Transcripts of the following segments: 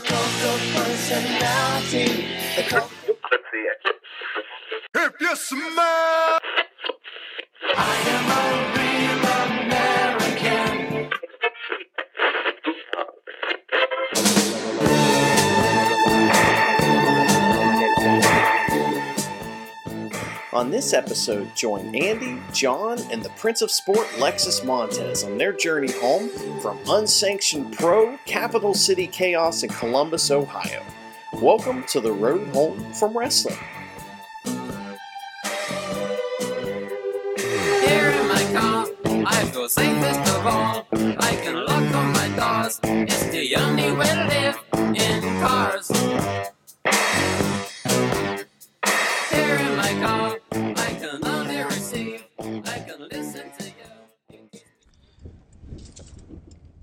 the coastal personality. If you smell, I am a real American. On this episode, join Andy, John, and the Prince of Sport, Alexis Montez, on their journey home from Unsanctioned Pro, Capital City Chaos in Columbus, Ohio. Welcome to the road home from wrestling. Here in my car, I feel safest of all. I can lock on my doors. It's the only way to live in cars.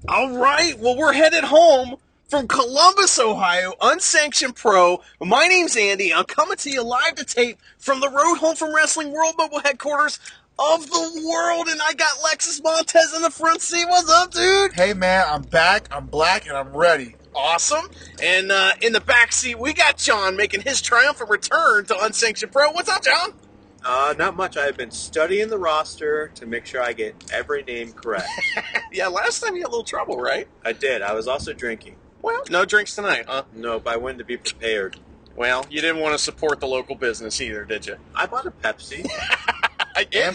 All right, well, we're headed home from Columbus, Ohio, Unsanctioned Pro. My name's Andy. I'm coming to you live to tape from the road home from Wrestling World Mobile Headquarters of the world, and I got Alexis Montez in the front seat. What's up, dude? Hey, man, I'm back, I'm black, and I'm ready. Awesome. And in the back seat, we got John making his triumphant return to Unsanctioned Pro. What's up, John? Not much. I've been studying the roster to make sure I get every name correct. Yeah, last time you had a little trouble, right? I did. I was also drinking. Well, no drinks tonight, huh? Nope, I went to be prepared. Well, you didn't want to support the local business either, did you? I bought a Pepsi. And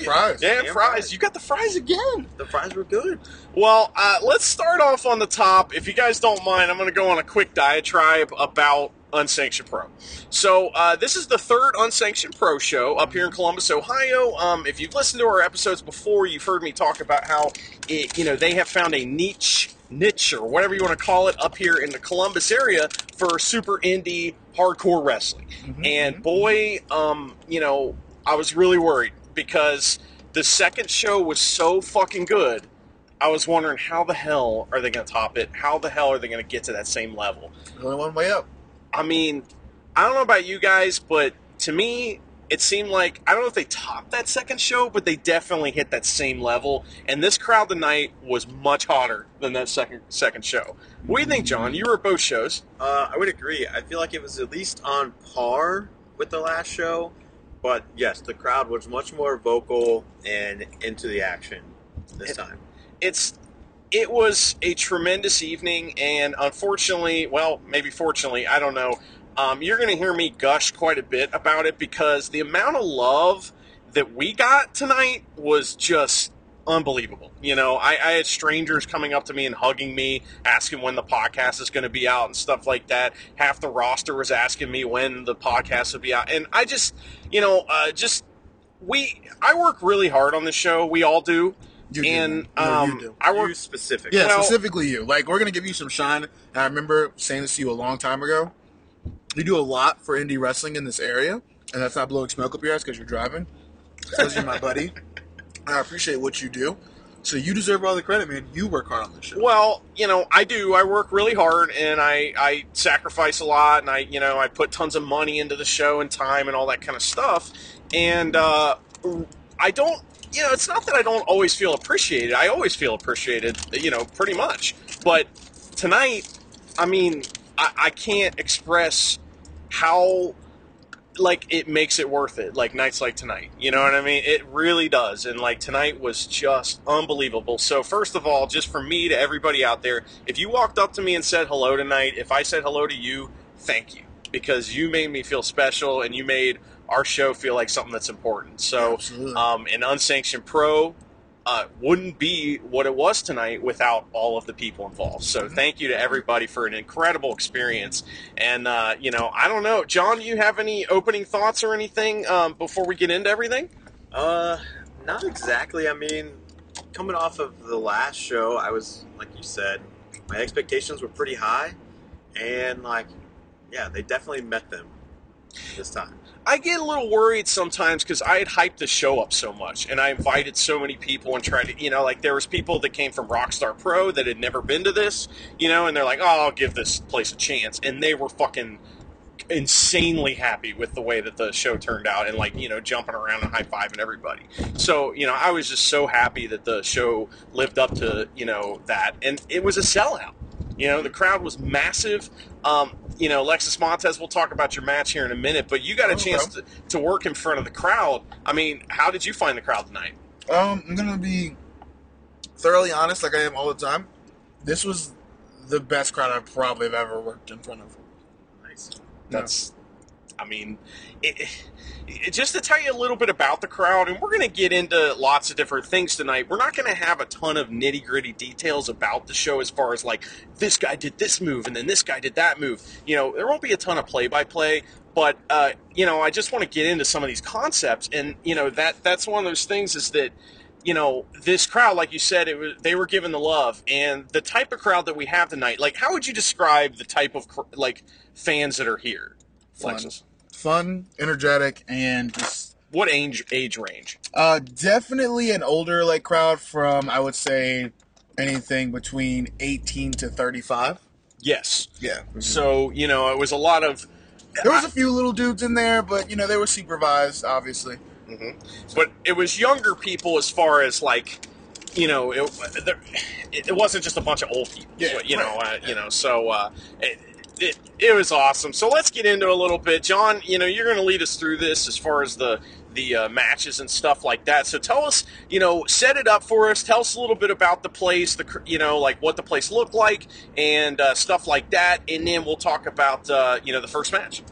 fries. And fries. You got the fries again. The fries were good. Well, let's start off on the top. If you guys don't mind, I'm going to go on a quick diatribe about Unsanctioned Pro. So this is the third Unsanctioned Pro show up here in Columbus, Ohio. If you've listened to our episodes before, you've heard me talk about how they have found a niche or whatever you want to call it up here in the Columbus area for super indie hardcore wrestling. Mm-hmm. And boy, I was really worried because the second show was so fucking good. I was wondering how the hell are they going to top it? How the hell are they going to get to that same level? Only one way up. I mean, I don't know about you guys, but to me, it seemed like, I don't know if they topped that second show, but they definitely hit that same level. And this crowd tonight was much hotter than that second show. What do you think, John? You were at both shows. I would agree. I feel like it was at least on par with the last show. But yes, the crowd was much more vocal and into the action this time. It was a tremendous evening, and unfortunately, well, maybe fortunately, I don't know, you're going to hear me gush quite a bit about it because the amount of love that we got tonight was just unbelievable. I had strangers coming up to me and hugging me, asking when the podcast is going to be out and stuff like that. Half the roster was asking me when the podcast would be out, and I just, I work really hard on the show. We all do. Specifically. Yeah, specifically you. Like, we're going to give you some shine. And I remember saying this to you a long time ago. You do a lot for indie wrestling in this area. And that's not blowing smoke up your ass because you're driving. Because you're my buddy. And I appreciate what you do. So you deserve all the credit, man. You work hard on this show. Well, I do. I work really hard, and I sacrifice a lot. And I put tons of money into the show and time and all that kind of stuff. And I don't. It's not that I don't always feel appreciated. I always feel appreciated, pretty much. But tonight, I mean, I can't express how, it makes it worth it. Nights like tonight. You know what I mean? It really does. And, tonight was just unbelievable. So, first of all, just from me to everybody out there, if you walked up to me and said hello tonight, if I said hello to you, thank you. Because you made me feel special, and you made our show feel like something that's important. So, an Unsanctioned Pro wouldn't be what it was tonight without all of the people involved. So, thank you to everybody for an incredible experience. And, I don't know. John, you have any opening thoughts or anything before we get into everything? Not exactly. I mean, coming off of the last show, I was, like you said, my expectations were pretty high. And, yeah, they definitely met them this time. I get a little worried sometimes because I had hyped the show up so much, and I invited so many people and tried to, there was people that came from Rockstar Pro that had never been to this, and they're like, oh, I'll give this place a chance, and they were fucking insanely happy with the way that the show turned out and jumping around and high-fiving everybody. So, I was just so happy that the show lived up to, that, and it was a sellout. You know, the crowd was massive. You know, Alexis Montez, we'll talk about your match here in a minute, but you got a chance to work in front of the crowd. I mean, how did you find the crowd tonight? I'm going to be thoroughly honest, like I am all the time. This was the best crowd I probably have ever worked in front of. Nice. That's... I mean, just to tell you a little bit about the crowd, and we're going to get into lots of different things tonight. We're not going to have a ton of nitty-gritty details about the show as far as, like, this guy did this move and then this guy did that move. You know, there won't be a ton of play-by-play, but, you know, I just want to get into some of these concepts. And, you know, that's one of those things is that, you know, this crowd, like you said, it was, they were given the love. And the type of crowd that we have tonight, like, how would you describe the type of, like, fans that are here? Alexis? Fun, energetic, and just... What age range? Definitely an older, like, crowd from, I would say, anything between 18 to 35. Yes. Yeah. Mm-hmm. So, you know, it was a lot of... There was a few little dudes in there, but, you know, they were supervised, obviously. Mm-hmm. So. But it was younger people as far as, like... You know, it wasn't just a bunch of old people. Yeah, you know, you know. So it was awesome. So let's get into a little bit, John. You know, you're going to lead us through this as far as the matches and stuff like that. So tell us, you know, set it up for us. Tell us a little bit about the place, you know, like what the place looked like and stuff like that, and then we'll talk about you know, the first match.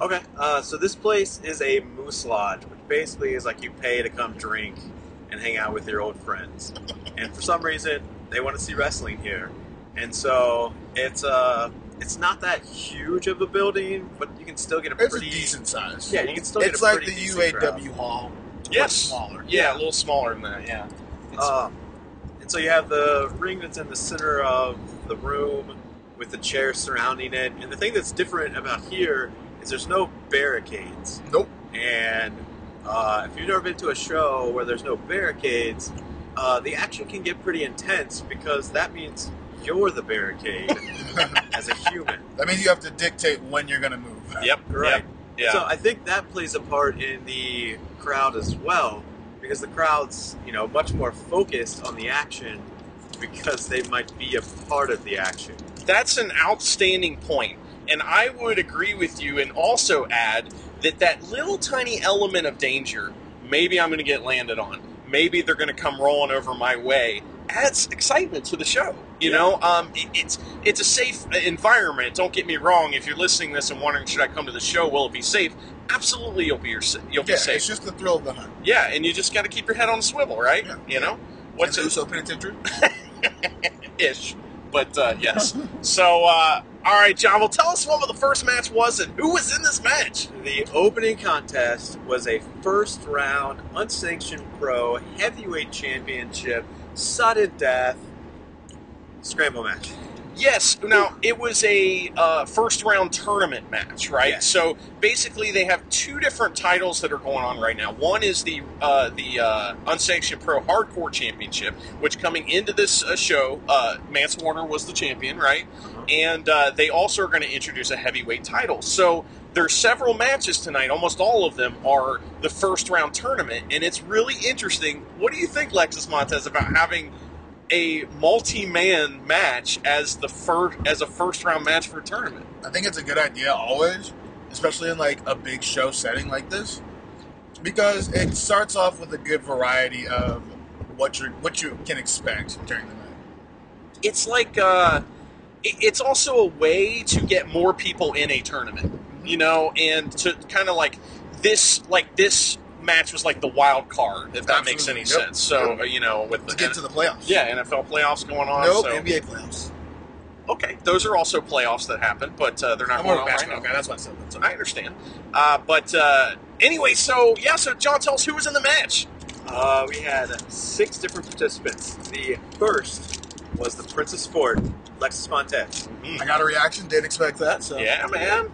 Okay. So this place is a moose lodge, which basically is like you pay to come drink and hang out with your old friends. And for some reason, they want to see wrestling here. And so it's not that huge of a building, but you can still get a decent size. Yeah, you can still get a pretty decent. It's like the UAW hall. Yes. Smaller. Yeah, a little smaller than that, yeah. And so you have the ring that's in the center of the room with the chairs surrounding it. And the thing that's different about here is there's no barricades. Nope. And... if you've never been to a show where there's no barricades, the action can get pretty intense because that means you're the barricade as a human. That means you have to dictate when you're going to move. Yep. Right. Yep. Yeah. So I think that plays a part in the crowd as well because the crowd's, you know, much more focused on the action because they might be a part of the action. That's an outstanding point. And I would agree with you and also add that little tiny element of danger, maybe I'm going to get landed on, maybe they're going to come rolling over my way, adds excitement to the show. You know, it's a safe environment. Don't get me wrong. If you're listening to this and wondering, should I come to the show? Will it be safe? Absolutely, you'll be safe. It's just the thrill of the hunt. Yeah, and you just got to keep your head on a swivel, right? Yeah. You know? What's it? So penitentiary? Ish. But, yes. So, all right, John, well, tell us what the first match was and who was in this match. The opening contest was a first-round Unsanctioned Pro Heavyweight Championship Sudden Death Scramble match. Yes. Now, it was a first-round tournament match, right? Yes. So, basically, they have two different titles that are going on right now. One is the Unsanctioned Pro Hardcore Championship, which coming into this show, Mance Warner was the champion, right? Uh-huh. And they also are going to introduce a heavyweight title. So, there's several matches tonight. Almost all of them are the first-round tournament, and it's really interesting. What do you think, Alexis Montez, about having a multi-man match as a first-round match for a tournament? I think it's a good idea always, especially in like a big show setting like this, because it starts off with a good variety of what you can expect during the night. It's like it's also a way to get more people in a tournament, you know, and to kind of like this. Match was like the wild card, if that makes any sense. So, you know, with the... Let's get to the playoffs. Yeah, NFL playoffs going on. Nope, so. NBA playoffs. Okay, those are also playoffs that happen, but they're not going on right now. Okay, that's what I said. That's what I understand. Anyway, so John, tell us who was in the match. We had six different participants. The first was the Princess Ford, Alexis Montez. Mm-hmm. I got a reaction, didn't expect that. So. Yeah, man.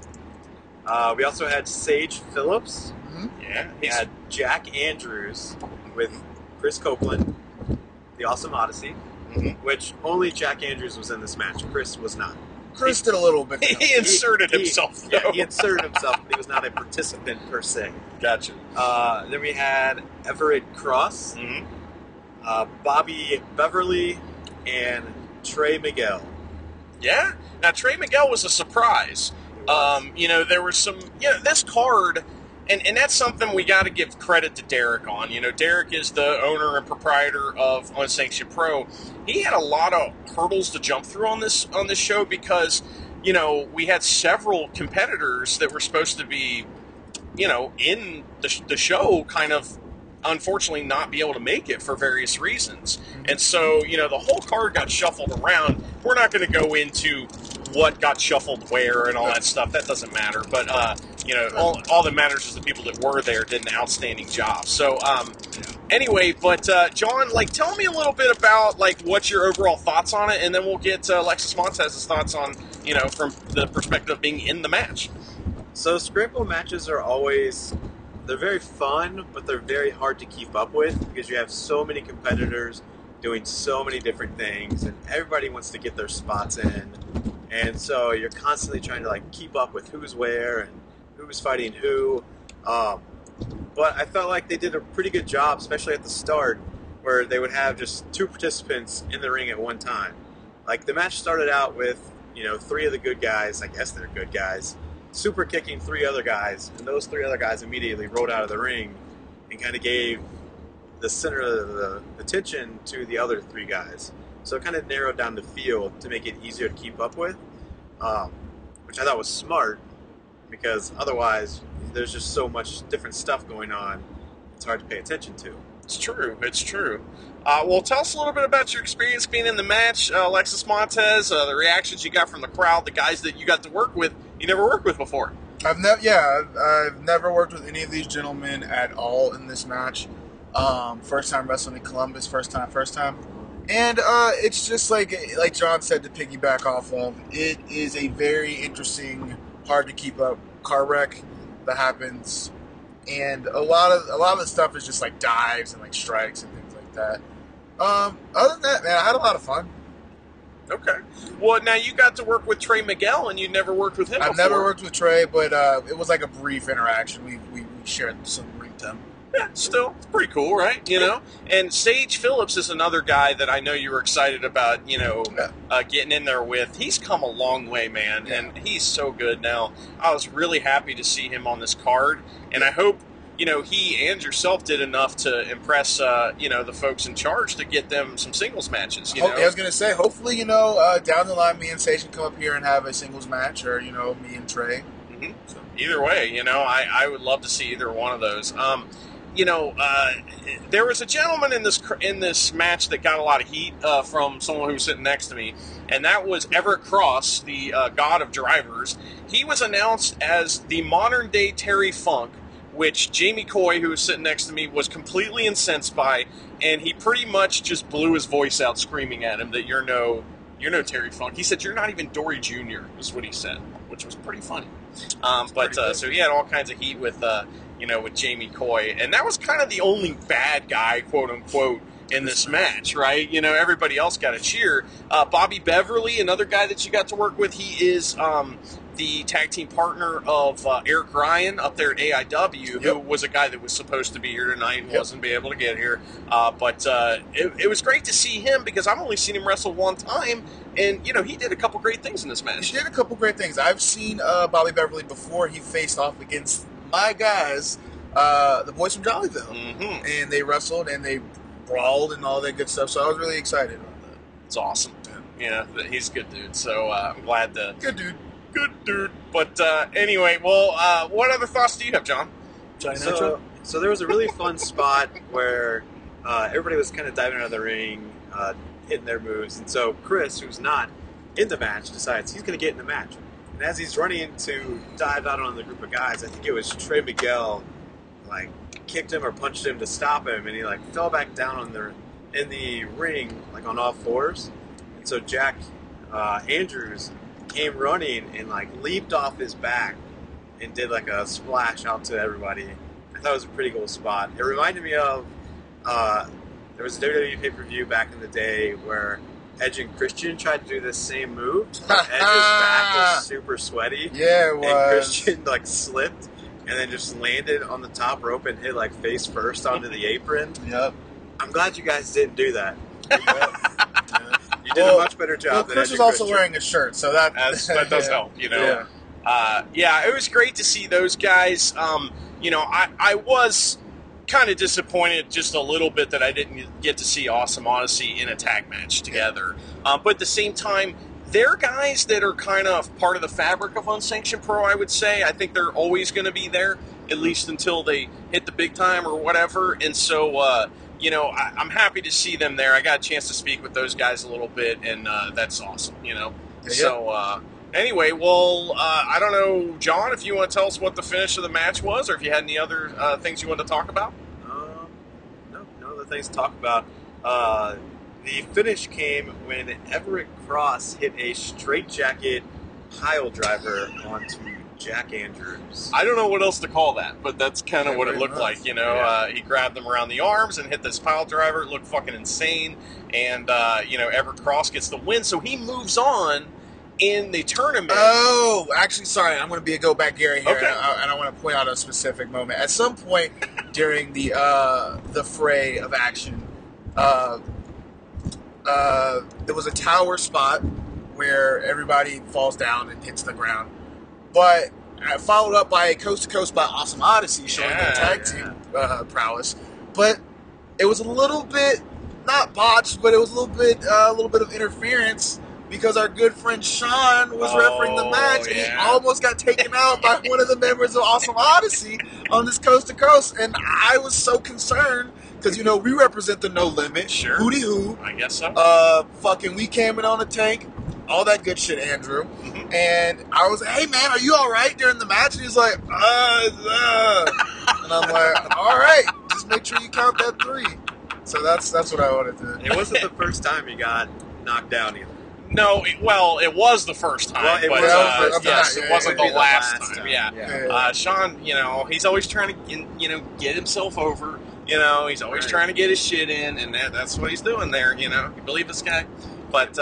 We also had Sage Phillips. Yeah, he had Jack Andrews with Chris Copeland, the Awesome Odyssey, mm-hmm. which only Jack Andrews was in this match. Chris was not. Chris did a little bit. He inserted himself, though. Yeah, he inserted himself, but he was not a participant per se. Gotcha. Then we had Everett Cross, mm-hmm. Bobby Beverly, and Trey Miguel. Yeah. Now, Trey Miguel was a surprise. You know, there was some, you know, this card, and that's something we got to give credit to Derek on. You know, Derek is the owner and proprietor of Unsanctioned Pro. He had a lot of hurdles to jump through on this show because, you know, we had several competitors that were supposed to be, you know, in the show kind of unfortunately not be able to make it for various reasons. And so, you know, the whole card got shuffled around. We're not going to go into what got shuffled where and all that stuff. That doesn't matter. But, you know, all that matters is the people that were there did an outstanding job. So, anyway, but, John, like, tell me a little bit about, like, what's your overall thoughts on it, and then we'll get Alexis Montez's thoughts on, you know, from the perspective of being in the match. So, scramble matches are always... they're very fun, but they're very hard to keep up with because you have so many competitors doing so many different things, and everybody wants to get their spots in. And so you're constantly trying to, like, keep up with who's where and who's fighting who. But I felt like they did a pretty good job, especially at the start, where they would have just two participants in the ring at one time. Like, the match started out with, you know, three of the good guys, I guess they're good guys, super kicking three other guys, and those three other guys immediately rolled out of the ring and kind of gave the center of the attention to the other three guys. So it kind of narrowed down the field to make it easier to keep up with, which I thought was smart because otherwise there's just so much different stuff going on, it's hard to pay attention to. It's true, it's true. Well, tell us a little bit about your experience being in the match, Alexis Montez, the reactions you got from the crowd, the guys that you got to work with you never worked with before. I've never worked with any of these gentlemen at all in this match. First time wrestling in Columbus, first time. And it's just like John said, to piggyback off of, it is a very interesting, hard to keep up car wreck that happens, and a lot of the stuff is just like dives and like strikes and things like that. Other than that, man, I had a lot of fun. Okay. Well, now you got to work with Trey Miguel, and you never worked with him before. I've never worked with Trey, but it was like a brief interaction. We shared some ring time. Yeah, still, it's pretty cool, right? You know? And Sage Phillips is another guy that I know you were excited about, you know, getting in there with. He's come a long way, man, and he's so good now. I was really happy to see him on this card, and I hope, you know, he and yourself did enough to impress, you know, the folks in charge to get them some singles matches. I was going to say, hopefully, you know, down the line, me and Sage can come up here and have a singles match, or, you know, me and Trey. Mm-hmm. So. Either way, you know, I would love to see either one of those. You know, there was a gentleman in this match that got a lot of heat from someone who was sitting next to me, and that was Everett Cross, the god of drivers. He was announced as the modern-day Terry Funk, which Jamie Coy, who was sitting next to me, was completely incensed by, and he pretty much just blew his voice out screaming at him that you're no Terry Funk. He said, you're not even Dory Jr., is what he said, which was pretty funny. So he had all kinds of heat with, you know, with Jamie Coy, and that was kind of the only bad guy, quote-unquote, in this match, right? You know, everybody else got a cheer. Bobby Beverly, another guy that you got to work with, he is... the tag team partner of Eric Ryan up there at AIW, who was a guy that was supposed to be here tonight and wasn't be able to get here. But it was great to see him because I've only seen him wrestle one time, and, you know, he did a couple great things in this match. He did a couple great things. I've seen Bobby Beverly before. He faced off against my guys, the boys from Jollyville, and they wrestled and they brawled and all that good stuff, so I was really excited about that. It's awesome. Yeah, he's a good dude, so I'm glad that... Good dude. Good dude. But anyway, well, what other thoughts do you have, John? So there was a really fun spot where everybody was kind of diving out of the ring, hitting their moves. And so Chris, who's not in the match, decides he's going to get in the match. And as he's running to dive out on the group of guys, I think it was Trey Miguel, like, kicked him or punched him to stop him. And he, like, fell back down in the ring, like, on all fours. And so Jack Andrews came running and, like, leaped off his back and did, like, a splash out to everybody. I thought it was a pretty cool spot. It reminded me of there was a WWE pay-per-view back in the day where Edge and Christian tried to do this same move. Edge's back was super sweaty. Yeah, it was. And Christian, like, slipped and then just landed on the top rope and hit, like, face first onto the apron. Yep. I'm glad you guys didn't do that. Yep. You did a much better job than Chris was also wearing a shirt, so that does help, you know. Yeah. It was great to see those guys. I was kind of disappointed just a little bit that I didn't get to see Awesome Odyssey in a tag match together. But at the same time, they're guys that are kind of part of the fabric of Unsanctioned Pro, I would say. I think they're always going to be there, at least until they hit the big time or whatever. And so, I'm happy to see them there. I got a chance to speak with those guys a little bit, and that's awesome, you know. Yeah. So, anyway, well, I don't know, John, if you want to tell us what the finish of the match was, or if you had any other things you wanted to talk about? No other things to talk about. The finish came when Everett Cross hit a straightjacket pile driver onto Jack Andrews. I don't know what else to call that, but that's kind of what it looked like, you know. Yeah. He grabbed them around the arms and hit this pile driver. It looked fucking insane. And, Everett Cross gets the win, so he moves on in the tournament. Oh, actually, sorry. I'm going to go back here. Okay. And I want to point out a specific moment. At some point during the fray of action, there was a tower spot where everybody falls down and hits the ground. But followed up by a coast-to-coast by Awesome Odyssey showing their tag team prowess. But it was a little bit, not botched, but it was a little bit of interference because our good friend Sean was refereeing the match, and he almost got taken out by one of the members of Awesome Odyssey on this coast-to-coast. And I was so concerned because, you know, we represent the No Limit. Sure. Hootie Hoo. I guess so. We came in on a tank. All that good shit, Andrew. Mm-hmm. And I was like, hey, man, are you all right during the match? And he's like, And I'm like, all right, just make sure you count that three. So that's what I wanted to do. It wasn't the first time he got knocked down either. No, it was the first time. Well, it wasn't the last time. Yeah. Sean, you know, he's always trying to, you know, get himself over. You know, he's always trying to get his shit in, and that's what he's doing there, you know. You believe this guy? But,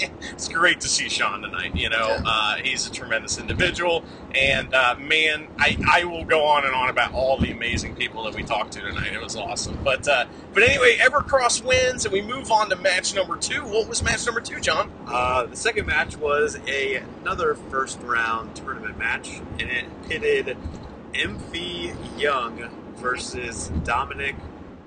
it's great to see Sean tonight, you know. He's a tremendous individual, and man, I will go on and on about all the amazing people that we talked to tonight. It was awesome. But anyway, Everett Cross wins, and we move on to match number 2. What was match number 2, John? The second match was another first round tournament match, and it pitted M.V. Young versus Dominic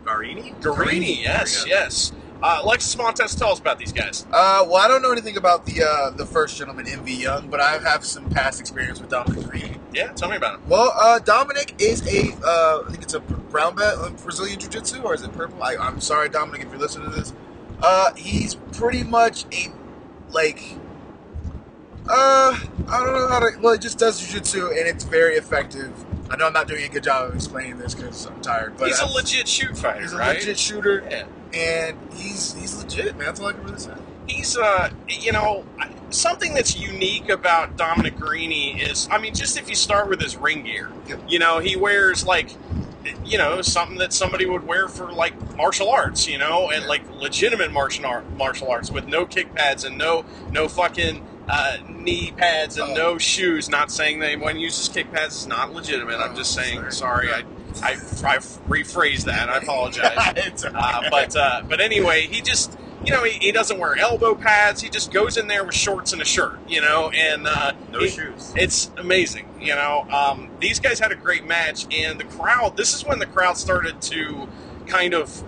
Garini. Garini, yes. Alexis Montez, tell us about these guys. I don't know anything about the first gentleman, M.V. Young, but I have some past experience with Dominic Garini. Yeah, tell me about him. Well, Dominic is I think it's a brown belt in Brazilian Jiu-Jitsu, or is it purple? I'm sorry, Dominic, if you're listening to this. He's pretty much I don't know how to, he just does Jiu-Jitsu, and it's very effective. I know I'm not doing a good job of explaining this because I'm tired. But he's a legit shoot fighter, right? He's a legit shooter, and he's legit, man. That's all I can really say. He's, something that's unique about Dominic Garini is, just if you start with his ring gear. Yep. You know, he wears, something that somebody would wear for, martial arts, you know, and, legitimate martial arts with no kick pads and no fucking knee pads and no shoes. Not saying that anyone uses kick pads is not legitimate. I'm just saying. Sorry, I rephrased that. I apologize. But anyway, he just, you know, he doesn't wear elbow pads. He just goes in there with shorts and a shirt, you know, and no shoes. It's amazing, you know. These guys had a great match, and the crowd. This is when the crowd started to kind of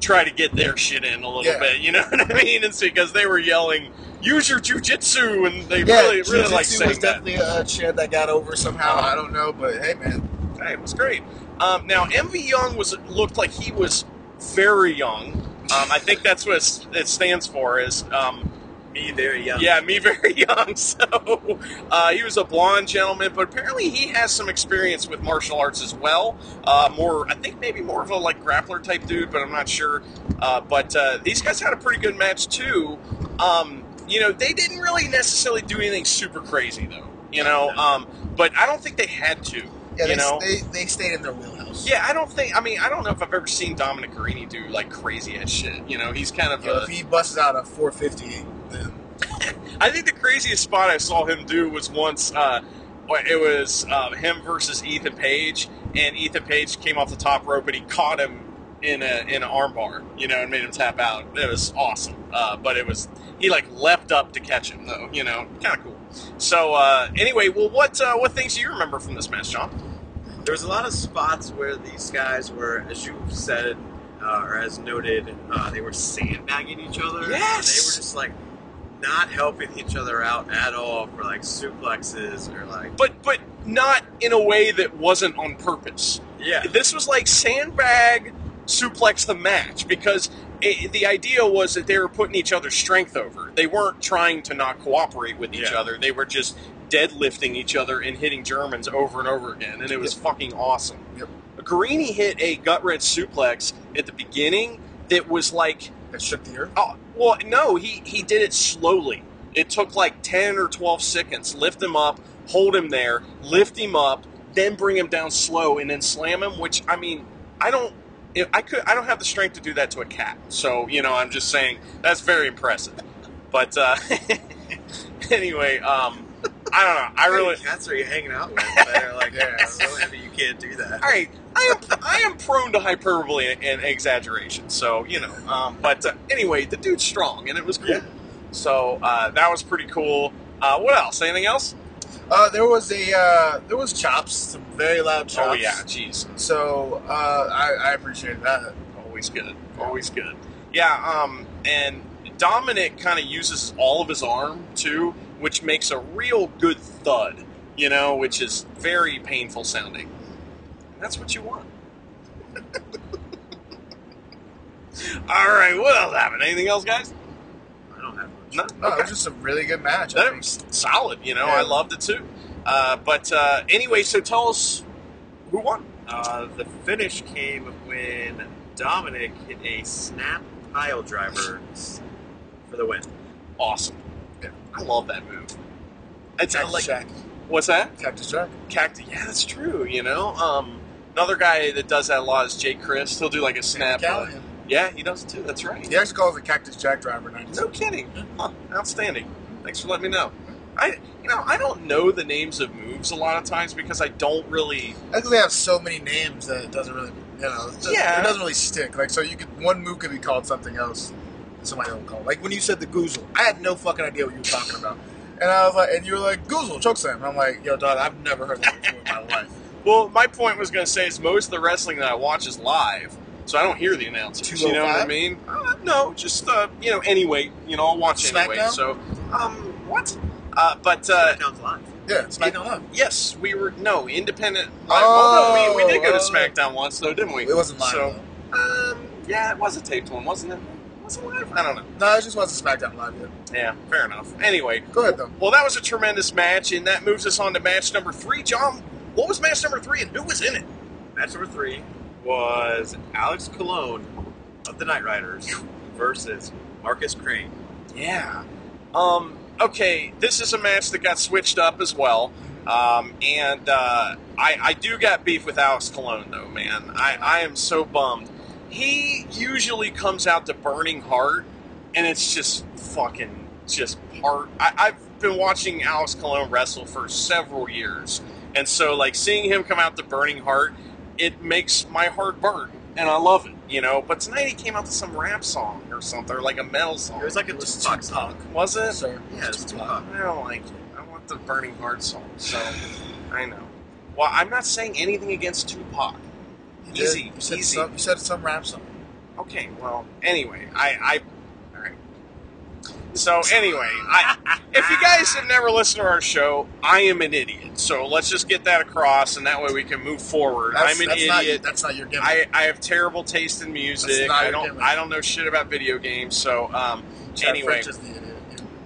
try to get their shit in a little bit, you know what I mean? It's because they were yelling, use your jujitsu, and they really like saying that. Jiu-jitsu was definitely a chant that got over somehow. I don't know, but hey, man. Hey, it was great. Now, M.V. Young looked like he was very young. I think that's what it stands for is me very young. Yeah, me very young. So he was a blonde gentleman, but apparently he has some experience with martial arts as well. I think maybe more of a grappler type dude, but I'm not sure. But these guys had a pretty good match too. You know, they didn't really necessarily do anything super crazy, though, you know, but I don't think they had to, They stayed in their wheelhouse. Yeah, I don't know if I've ever seen Dominic Garini do, crazy-ass shit, you know, he's kind of if he busts out a 450, then... I think the craziest spot I saw him do was once, it was him versus Ethan Page, and Ethan Page came off the top rope, and he caught him in an armbar, you know, and made him tap out. It was awesome. But it was, he like leapt up to catch him though, you know, kind of cool. So anyway, well, what things do you remember from this match, John? There was a lot of spots where these guys were, as you said, or as noted, they were sandbagging each other. Yes. They were just like not helping each other out at all for like suplexes or like. But not in a way that wasn't on purpose. Yeah. This was like sandbag suplex the match, because the idea was that they were putting each other's strength over. They weren't trying to not cooperate with each other. They were just deadlifting each other and hitting Germans over and over again, and it was fucking awesome. Yep. Garini hit a gut-wrench suplex at the beginning that was like... That shook the earth? Oh, well, no, he did it slowly. It took like 10 or 12 seconds. Lift him up, hold him there, lift him up, then bring him down slow, and then slam him, which, I mean, I don't have the strength to do that to a cat. So, you know, I'm just saying that's very impressive. But anyway, I don't know. How many cats are you hanging out with? They're like, yeah, I'm so happy you can't do that. All right, I am prone to hyperbole and exaggeration. So, you know. But anyway, the dude's strong, and it was cool. Yeah. So that was pretty cool. What else? Anything else? There was chops, some very loud chops. Oh yeah, jeez. So I appreciate that. Always good, always good. Yeah, and Dominic kind of uses all of his arm too, which makes a real good thud, you know, which is very painful sounding. And that's what you want. All right, what else happened? Anything else, guys? I don't have. No, okay. It was just a really good match. That was solid, you know. Yeah. I loved it too. But anyway, so tell us who won. The finish came when Dominic hit a snap pile driver for the win. Awesome. Yeah. I love that move. It's Cactus Jack. What's that? Cactus Jack. Cactus. Yeah, that's true. You know, another guy that does that a lot is Jake Chris. He'll do like a snap. Yeah, he does too. That's right. He actually calls it Cactus Jack Driver. No kidding. Huh, outstanding. Thanks for letting me know. I don't know the names of moves a lot of times because I don't really. Because they have so many names that it doesn't really, you know, it doesn't really stick. Like, so one move could be called something else, and somebody don't call it. Like when you said the Goozle, I had no fucking idea what you were talking about, and I was like, and you were like Goozle chokeslam, and I'm like, yo, dog, I've never heard that before in my life. Well, my point was going to say is most of the wrestling that I watch is live. So I don't hear the announcers, you know what I mean? No, just, you know, anyway, you know, I'll watch it anyway. So, what? But, SmackDown's live. Yeah, SmackDown live. Yes, we were, no, independent. Although we did go to SmackDown once, though, didn't we? It wasn't live, so, yeah, it was a taped one, wasn't it? Was it live? I don't know. No, it just wasn't SmackDown live yet. Yeah, fair enough. Anyway. Go ahead, though. Well, that was a tremendous match, and that moves us on to match number 3. John, what was match number 3, and who was in it? Match number 3 was Alex Colon of the Knight Riders versus Marcus Crane. Yeah. Okay, this is a match that got switched up as well. I do got beef with Alex Colon, though, man. I am so bummed. He usually comes out to Burning Heart, and it's just fucking just hard. I've been watching Alex Colon wrestle for several years, and so, like, seeing him come out to Burning Heart, it makes my heart burn, and I love it, you know. But tonight he came out to some rap song or something, or like a metal song. It was like a Tupac song. Was it? Sure. Yeah, it was Tupac. I don't like it. I want the Burning Heart song, so I know. Well, I'm not saying anything against Tupac. Easy, you said easy. You said some rap song. Okay, well, anyway, I all right. So anyway, if you guys have never listened to our show, I am an idiot. So let's just get that across, and that way we can move forward. I'm an idiot. That's not your gimmick. I have terrible taste in music. I don't know shit about video games. So anyway, Chad French is the idiot.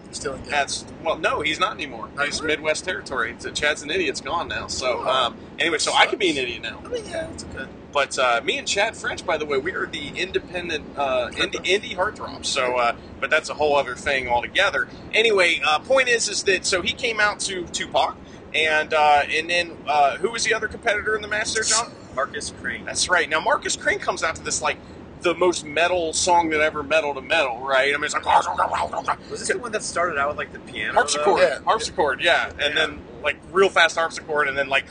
You're still an idiot. No, he's not anymore. He's really? Midwest territory. So Chad's an idiot's gone now. So anyway, so I can be an idiot now. I mean, yeah, it's okay. But me and Chad French, by the way, we are the independent indie heartthrobs. So, but that's a whole other thing altogether. Anyway, point is that so he came out to Tupac, and then who was the other competitor in the match there, John? Marcus Crane. That's right. Now Marcus Crane comes out to this like the most metal song that ever metal to metal, right? I mean, it's like... Was this the one that started out with, like, the piano? Harpsichord. Yeah. Harpsichord, yeah. And then, like, real fast harpsichord, and then, like...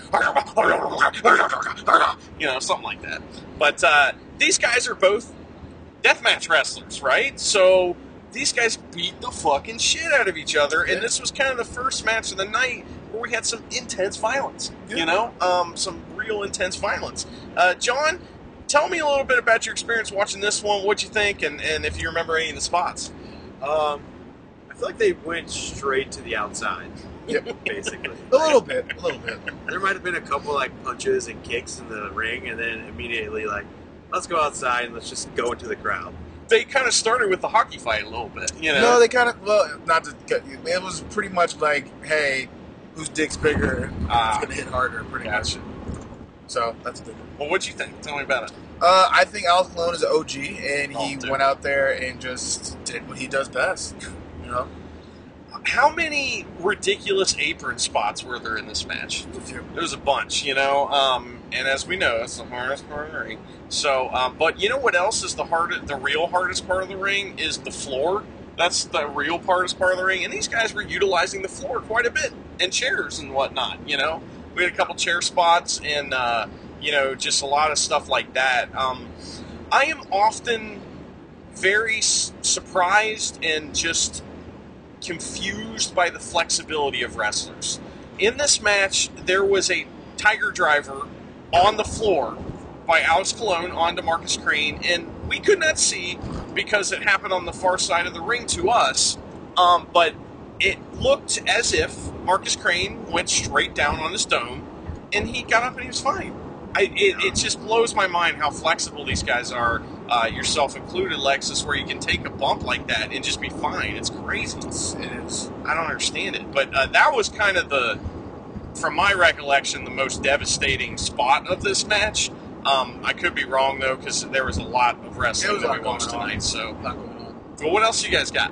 You know, something like that. But these guys are both deathmatch wrestlers, right? So... These guys beat the fucking shit out of each other, and this was kind of the first match of the night where we had some intense violence, you know? Some real intense violence. John, tell me a little bit about your experience watching this one, what'd you think, and if you remember any of the spots. I feel like they went straight to the outside, basically. A little bit. There might have been a couple, like, punches and kicks in the ring, and then immediately, like, let's go outside and let's just go into the crowd. They kind of started with the hockey fight a little bit, you know? No, they kind of, well, not to cut you, it was pretty much like, hey, whose dick's bigger is going to hit harder, pretty much. So, that's a big one. Well, what'd you think? Tell me about it. I think Alex Colon is an OG, and he went out there and just did what he does best, you know? How many ridiculous apron spots were there in this match? A few. There was a bunch, you know? And as we know, it's the hardest part of the ring. So, but you know what else is the real hardest part of the ring is the floor. That's the real hardest part of the ring. And these guys were utilizing the floor quite a bit and chairs and whatnot, you know? We had a couple chair spots and, you know, just a lot of stuff like that. I am often very surprised and just confused by the flexibility of wrestlers. In this match, there was a Tiger Driver on the floor by Alex Colon onto Marcus Crane, and we could not see because it happened on the far side of the ring to us, but it looked as if Marcus Crane went straight down on his dome, and he got up and he was fine. It just blows my mind how flexible these guys are, yourself included, Alexis, where you can take a bump like that and just be fine. It's crazy. It is. I don't understand it. But that was kind of the... From my recollection, the most devastating spot of this match. I could be wrong, though, because there was a lot of wrestling that we watched tonight. So, but what else you guys got?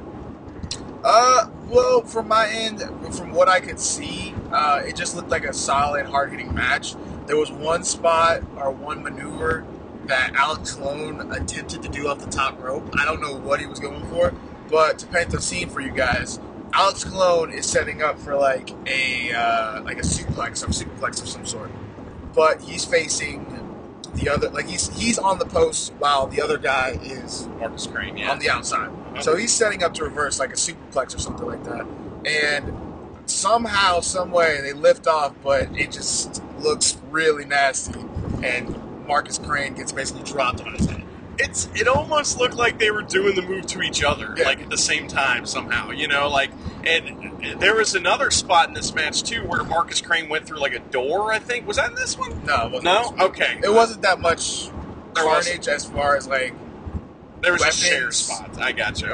Well, from my end, from what I could see, it just looked like a solid, hard-hitting match. There was one spot or one maneuver that Alex Colon attempted to do off the top rope. I don't know what he was going for, but to paint the scene for you guys, Alex Colon is setting up for like a suplex of some sort, but he's facing the other, like he's on the post while the other guy is Marcus Crane on the outside. Okay. So he's setting up to reverse like a superplex or something like that, and somehow, some way, they lift off, but it just looks really nasty, and Marcus Crane gets basically dropped on his head. It almost looked like they were doing the move to each other, like at the same time somehow, you know, like, and there was another spot in this match too where Marcus Crane went through like a door, I think. Was that in this one? No, it wasn't. No? Okay. It wasn't that much carnage as far as like there was weapons. A chair spot. I got you.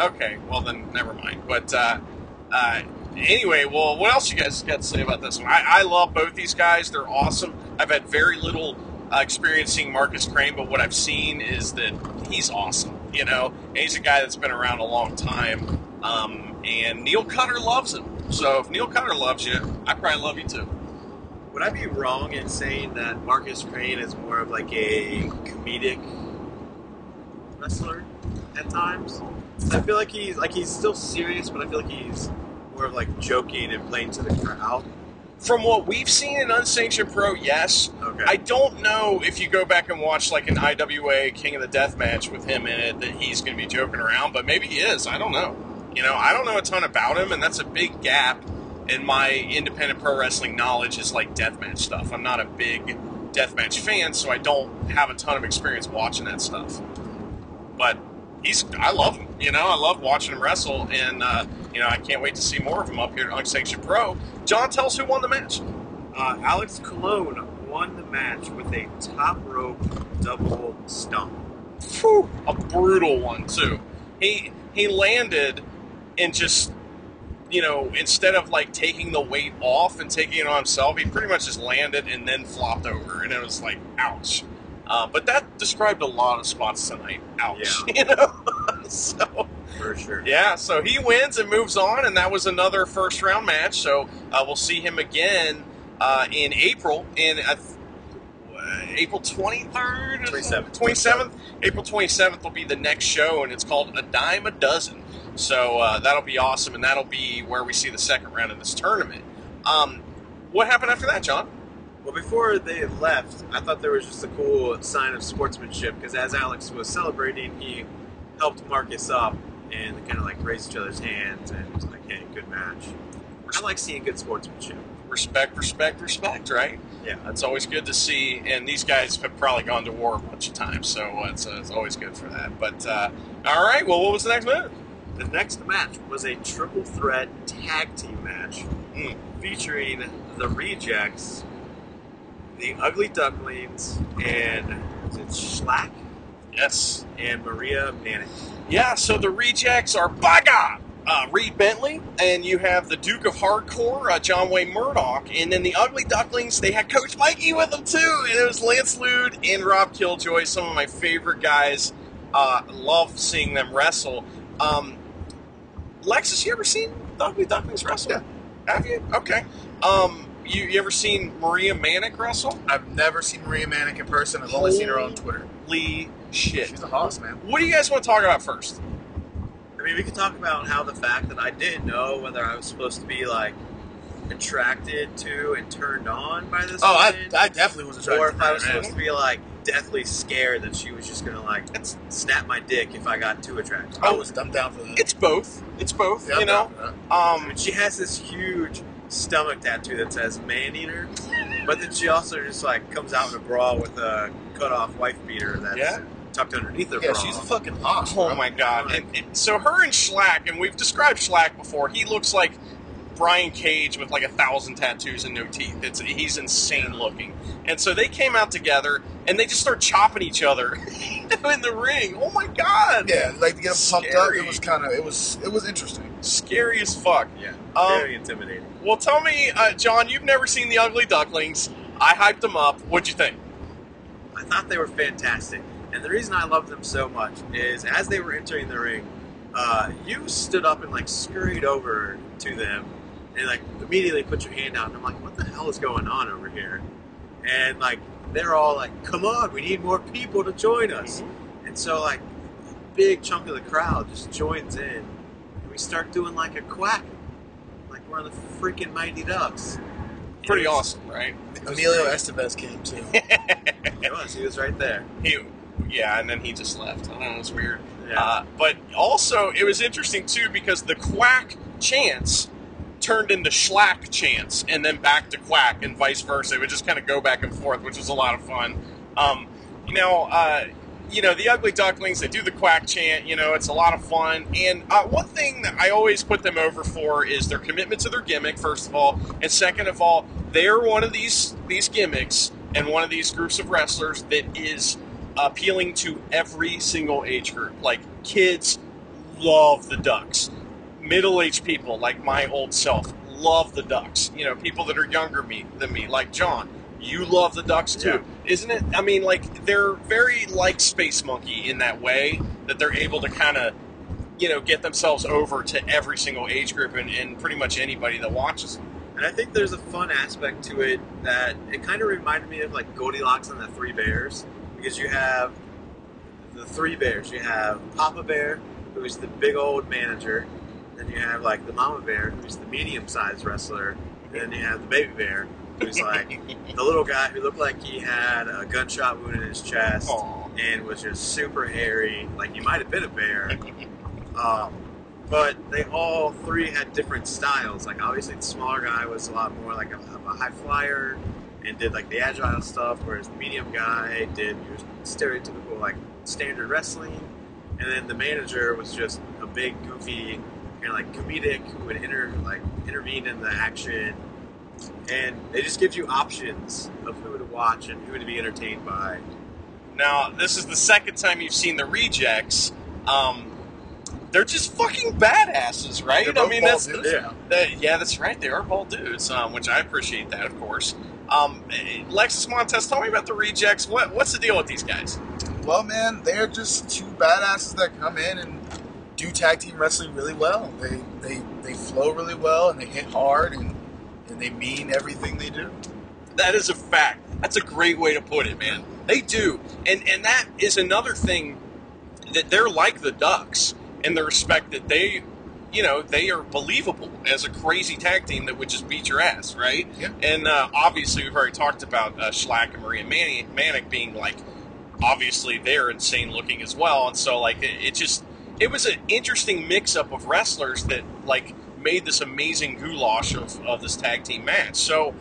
Okay. Well then, never mind. But anyway, well, what else you guys got to say about this one? I love both these guys. They're awesome. I've had very little experiencing Marcus Crane, but what I've seen is that he's awesome, you know, and he's a guy that's been around a long time, and Neil Cutter loves him, so if Neil Cutter loves you, I probably love you too. Would I be wrong in saying that Marcus Crane is more of like a comedic wrestler at times? I feel like he's still serious, but I feel like he's more of like joking and playing to the crowd. From what we've seen in Unsanctioned Pro, yes. Okay. I don't know if you go back and watch like an IWA King of the Death match with him in it that he's going to be joking around, but maybe he is. I don't know. You know, I don't know a ton about him, and that's a big gap in my independent pro wrestling knowledge is like deathmatch stuff. I'm not a big deathmatch fan, so I don't have a ton of experience watching that stuff. But I love him. You know, I love watching him wrestle, and you know, I can't wait to see more of him up here at Unsanctioned Pro. John, tell us who won the match. Alex Colon won the match with a top rope double stomp. Whew, a brutal one, too. He landed and just, you know, instead of, like, taking the weight off and taking it on himself, he pretty much just landed and then flopped over, and it was like, ouch. But that described a lot of spots tonight. Ouch. Yeah. You know? So... For sure. Yeah, so he wins and moves on, and that was another first-round match. So we'll see him again in April. And April 23rd? 27th. 27th? April 27th will be the next show, and it's called A Dime a Dozen. So that'll be awesome, and that'll be where we see the second round of this tournament. What happened after that, John? Well, before they left, I thought there was just a cool sign of sportsmanship, because as Alex was celebrating, he helped Marcus up, and they kind of like raised each other's hands, and it was like, hey, good match. I like seeing good sportsmanship. Respect, respect, respect, right? Yeah. That's always good to see, and these guys have probably gone to war a bunch of times, so it's always good for that. But, all right, well, what was the next match? The next match was a triple threat tag team match featuring the Rejects, the Ugly Ducklings, and is it Schlack? Yes. And Maria Manic. Yeah, so the Rejects are Baga! Reed Bentley, and you have the Duke of Hardcore, John Wayne Murdoch, and then the Ugly Ducklings, they had Coach Mikey with them too, and it was Lance Lude and Rob Kiljoy, some of my favorite guys. Love seeing them wrestle. Lexus, you ever seen the Ugly Ducklings wrestle? Yeah. Have you? Okay. You ever seen Maria Manic wrestle? I've never seen Maria Manic in person. I've only seen her on Twitter. Holy shit. She's a hoss, man. What do you guys want to talk about first? I mean, we could talk about how the fact that I didn't know whether I was supposed to be, like, attracted to and turned on by this woman. I definitely was attracted to her. Or if I was supposed to be, like, deathly scared that she was just going to, like, snap my dick if I got too attracted. Oh, I'm down for that. It's both. It's both, yeah, you know. I mean, she has this huge stomach tattoo that says man-eater, but then she also just, like, comes out in a bra with a cut-off wife beater that's... Yeah. Tucked underneath her. Yeah, she's fucking hot. Oh my god! And so her and Schlack, and we've described Schlack before. He looks like Brian Cage with like 1,000 tattoos and no teeth. He's insane looking. And so they came out together, and they just start chopping each other in the ring. Oh my god! Yeah, like to get them pumped up. It was interesting. Scary as fuck. Yeah, very intimidating. Well, tell me, John, you've never seen the Ugly Ducklings. I hyped them up. What'd you think? I thought they were fantastic. And the reason I love them so much is as they were entering the ring, you stood up and, like, scurried over to them and, like, immediately put your hand out. And I'm like, what the hell is going on over here? And, like, they're all like, come on, we need more people to join us. Mm-hmm. And so, like, a big chunk of the crowd just joins in. And we start doing, like, a quack. Like, we're the freaking Mighty Ducks. Pretty awesome, right? Emilio Estevez came, too. He was right there. Yeah, and then he just left. I don't know, it's weird. Yeah. But also, it was interesting, too, because the quack chants turned into Schlack chants and then back to quack and vice versa. It would just kind of go back and forth, which was a lot of fun. The Ugly Ducklings, they do the quack chant. You know, it's a lot of fun. And one thing that I always put them over for is their commitment to their gimmick, first of all. And second of all, they're one of these gimmicks and one of these groups of wrestlers that is appealing to every single age group. Like, kids love the Ducks. Middle-aged people, like my old self, love the Ducks. You know, people that are younger than me, like John, you love the Ducks too. Yeah. Isn't it? I mean, like, they're very like Space Monkey in that way, that they're able to kind of, you know, get themselves over to every single age group and pretty much anybody that watches them. And I think there's a fun aspect to it that it kind of reminded me of, like, Goldilocks and the Three Bears. Because you have the Three Bears. You have Papa Bear, who is the big old manager. Then you have, like, the Mama Bear, who's the medium-sized wrestler. And then you have the Baby Bear, who's, like, the little guy who looked like he had a gunshot wound in his chest. Aww. And was just super hairy. Like, he might have been a bear. But they all three had different styles. Like, obviously, the smaller guy was a lot more like a high flyer, and did, like, the agile stuff, whereas the medium guy did your stereotypical, like, standard wrestling. And then the manager was just a big, goofy, kind of, like, comedic who would intervene in the action. And it just gives you options of who to watch and who to be entertained by. Now, this is the second time you've seen the Rejects. They're just fucking badasses, right? They're both bald dudes. That's right. They are bald dudes, which I appreciate that, of course. Alexis Montez, tell me about the Rejects. What's the deal with these guys? Well, man, they're just two badasses that come in and do tag team wrestling really well. They flow really well, and they hit hard, and they mean everything they do. That is a fact. That's a great way to put it, man. They do. And that is another thing, that they're like the Ducks in the respect that they, you know, they are believable as a crazy tag team that would just beat your ass, right? Yeah. And obviously we've already talked about Schlack and Maria Manic being like, obviously they're insane looking as well. And so like it was an interesting mix up of wrestlers that like made this amazing goulash of this tag team match. So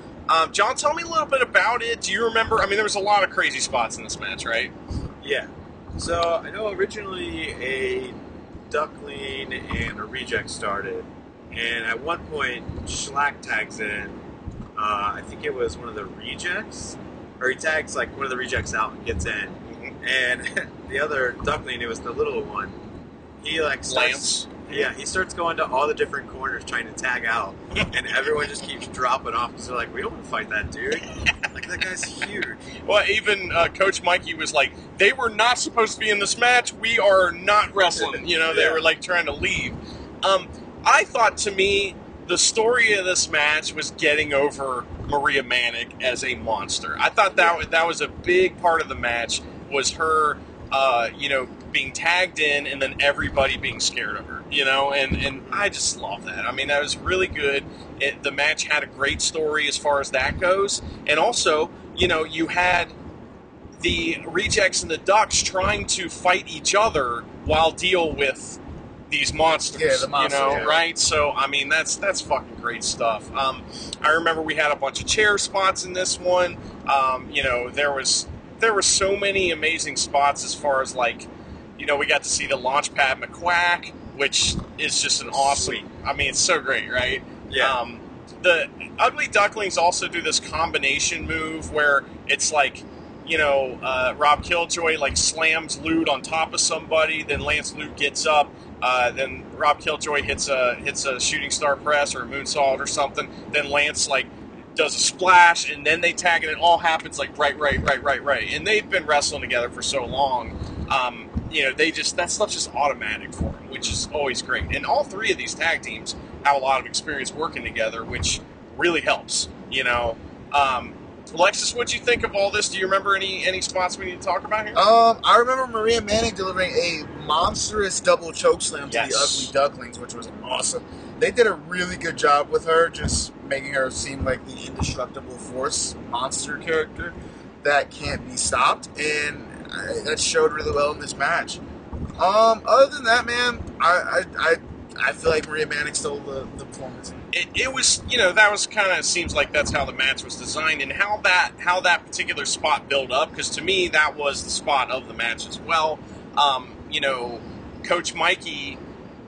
John, tell me a little bit about it. Do you remember? I mean, there was a lot of crazy spots in this match, right? Yeah. So I know originally a Duckling and a Reject started, and at one point Schlack tags in. I think it was one of the Rejects, or he tags like one of the Rejects out and gets in, and the other Duckling, it was the little one. He like starts, yeah, he starts going to all the different corners trying to tag out, and everyone just keeps dropping off because they're like, we don't want to fight that dude. Like, that guy's huge. Well, even Coach Mikey was like, they were not supposed to be in this match. We are not wrestling. You know, they were, like, trying to leave. I thought, to me, the story of this match was getting over Maria Manic as a monster. I thought that was a big part of the match, was her, you know, being tagged in and then everybody being scared of her, you know, and I just love that. I mean, that was really good. The match had a great story as far as that goes. And also, you know, you had the Rejects and the Ducks trying to fight each other while deal with these monsters, right? So, I mean, that's fucking great stuff. I remember we had a bunch of chair spots in this one. You know, there were so many amazing spots as far as, like, you know, we got to see the Launchpad McQuack, which is just an awesome... Sweet. I mean, it's so great, right? Yeah. The Ugly Ducklings also do this combination move where it's like, you know, Rob Kiljoy, like, slams Lude on top of somebody, then Lance Lude gets up, then Rob Kiljoy hits a shooting star press or a moonsault or something, then Lance, like, does a splash, and then they tag, and it all happens, like, right. And they've been wrestling together for so long. You know, they just, that stuff's just automatic for them, which is always great. And all three of these tag teams have a lot of experience working together, which really helps, you know. Alexis, what'd you think of all this? Do you remember any spots we need to talk about here? I remember Maria Manic delivering a monstrous double choke slam to the Ugly Ducklings, which was awesome. They did a really good job with her, just making her seem like the indestructible force monster character that can't be stopped. And that showed really well in this match. Other than that, man, I feel like Maria Manic stole the performance. It was, you know, that was kind of, seems like that's how the match was designed, and how that particular spot built up, because to me that was the spot of the match as well. You know, Coach Mikey,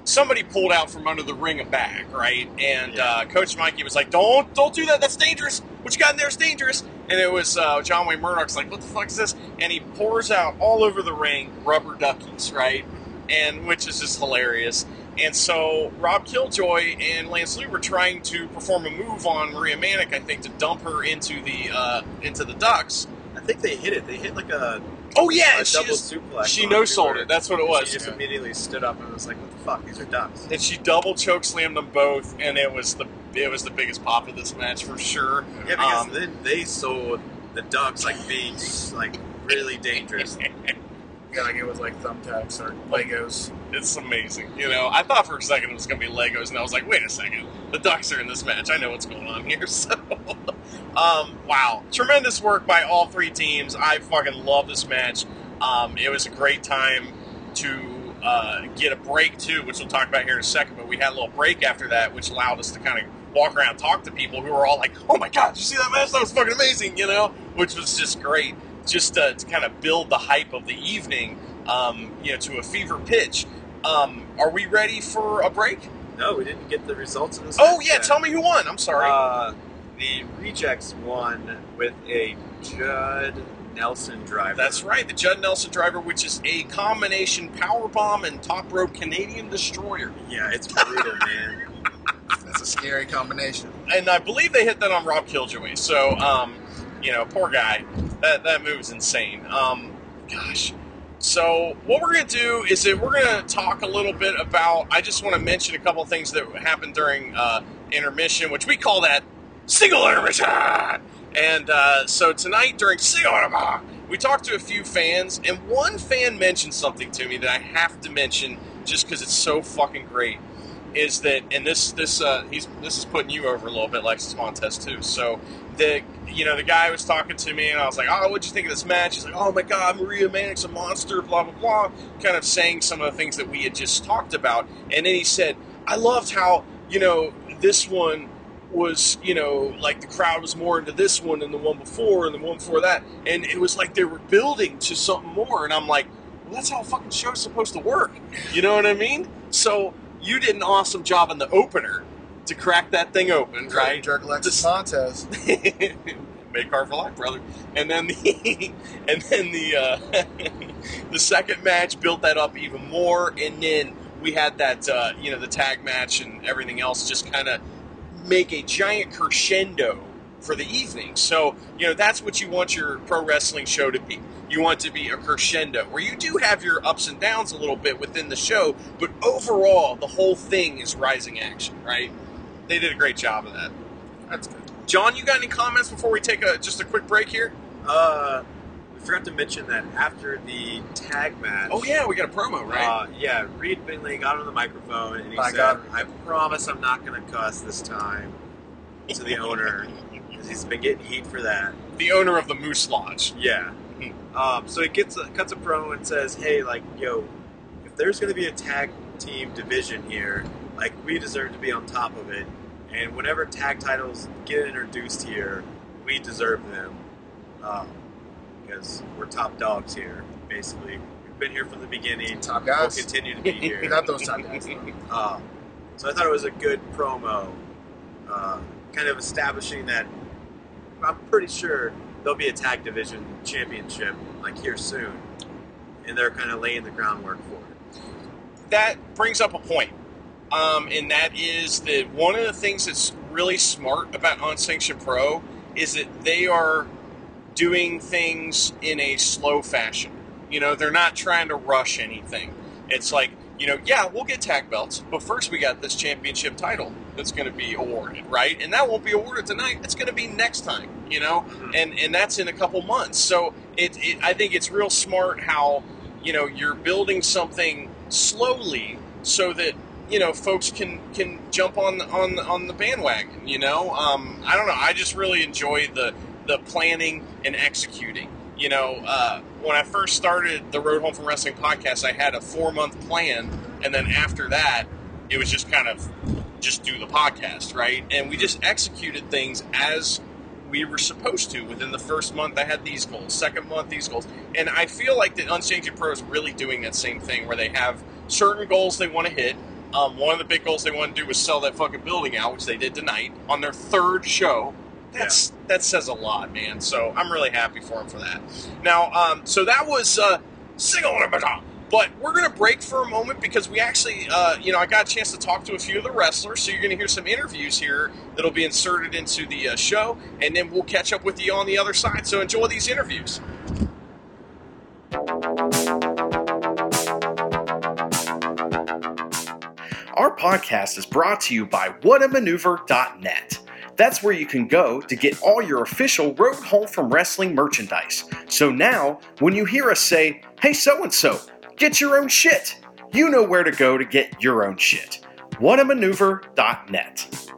somebody pulled out from under the ring a bag, right? And Coach Mikey was like, don't do that, that's dangerous. What you got in there is dangerous. And it was John Wayne Murdoch's like, what the fuck is this? And he pours out all over the ring rubber duckies, right? And which is just hilarious. And so Rob Kiljoy and Lance Lude were trying to perform a move on Maria Manic, I think, to dump her into the Ducks. I think they hit it. They hit like a... Oh, yeah. A double suplex. She no-sold it. That's what it was. She just immediately stood up and was like, what the fuck? These are Ducks. And she double choke-slammed them both, and it was the biggest pop of this match for sure. Yeah, because then they sold the Ducks like being like really dangerous. Yeah, like it was like thumbtacks or Legos. It's amazing. You know, I thought for a second it was going to be Legos, and I was like, wait a second. The Ducks are in this match. I know what's going on here. So, wow. Tremendous work by all three teams. I fucking love this match. It was a great time to get a break, too, which we'll talk about here in a second. But we had a little break after that, which allowed us to kind of walk around and talk to people who were all like, oh, my God, did you see that match? That was fucking amazing, you know, which was just great. Just to kind of build the hype of the evening, you know, to a fever pitch. Are we ready for a break? No, we didn't get the results of this. Oh, yeah, tell me who won. I'm sorry. The Rejects won with a Judd Nelson driver. That's right, the Judd Nelson driver, which is a combination powerbomb and top rope Canadian destroyer. Yeah, it's brutal, man. That's a scary combination. And I believe they hit that on Rob Kiljoy, so... you know, poor guy. That move is insane. Gosh. So what we're going to do is that we're going to talk a little bit about, I just want to mention a couple of things that happened during intermission, which we call that single intermission. And so tonight during CRMR, we talked to a few fans, and one fan mentioned something to me that I have to mention just because it's so fucking great. Is that, and this is putting you over a little bit, Alexis Montez, too. So the guy was talking to me, and I was like, oh, what'd you think of this match? He's like, oh my God, Maria Manic's a monster, blah blah blah. Kind of saying some of the things that we had just talked about, and then he said, I loved how this one was, like the crowd was more into this one than the one before and the one before that. And it was like they were building to something more. And I'm like, well, that's how a fucking show's supposed to work. You know what I mean? So you did an awesome job in the opener to crack that thing open, right? Jerk Alexis Montez. Make car for life, brother. And then the second match built that up even more. And then we had that, the tag match and everything else just kind of make a giant crescendo for the evening. So, that's what you want your pro wrestling show to be. You want it to be a crescendo where you do have your ups and downs a little bit within the show, but overall, the whole thing is rising action, right? They did a great job of that. That's good. John, you got any comments before we take just a quick break here? We forgot to mention that after the tag match... Oh, yeah, we got a promo, right? Reed Binley got on the microphone and he said, I promise I'm not going to cuss this time, to the owner, because he's been getting heat for that. The owner of the Moose Lodge. Yeah. So he cuts a promo and says, hey, if there's going to be a tag team division here, we deserve to be on top of it. And whenever tag titles get introduced here, we deserve them. Because we're top dogs here, basically. We've been here from the beginning. Top guys. We'll continue to be here. Not those top guys, though. So I thought it was a good promo, kind of establishing that I'm pretty sure there'll be a tag division championship here soon, and they're kind of laying the groundwork for it. That brings up a point, and that is that one of the things that's really smart about Unsanctioned Pro is that they are doing things in a slow fashion. They're not trying to rush anything. It's we'll get tag belts, but first we got this championship title that's going to be awarded, right? And that won't be awarded tonight. It's going to be next time, mm-hmm. and that's in a couple months. So I think it's real smart how, you're building something slowly so that, folks can jump on the bandwagon, I don't know. I just really enjoy the planning and executing. When I first started the Road Home from Wrestling podcast, I had a 4-month plan, and then after that, it was just kind of just do the podcast, right? And we just executed things as we were supposed to. Within the first month, I had these goals. Second month, these goals. And I feel like the Unsanctioned Pro is really doing that same thing, where they have certain goals they want to hit. One of the big goals they want to do was sell that fucking building out, which they did tonight on their third show. That says a lot, man. So I'm really happy for him for that. Now, so that was single, but we're gonna break for a moment because we actually, I got a chance to talk to a few of the wrestlers. So you're gonna hear some interviews here that'll be inserted into the show, and then we'll catch up with you on the other side. So enjoy these interviews. Our podcast is brought to you by whatamaneuver.net. That's where you can go to get all your official Road Home from Wrestling merchandise. So now, when you hear us say, hey, so-and-so, get your own shit, you know where to go to get your own shit. Whatamaneuver.net.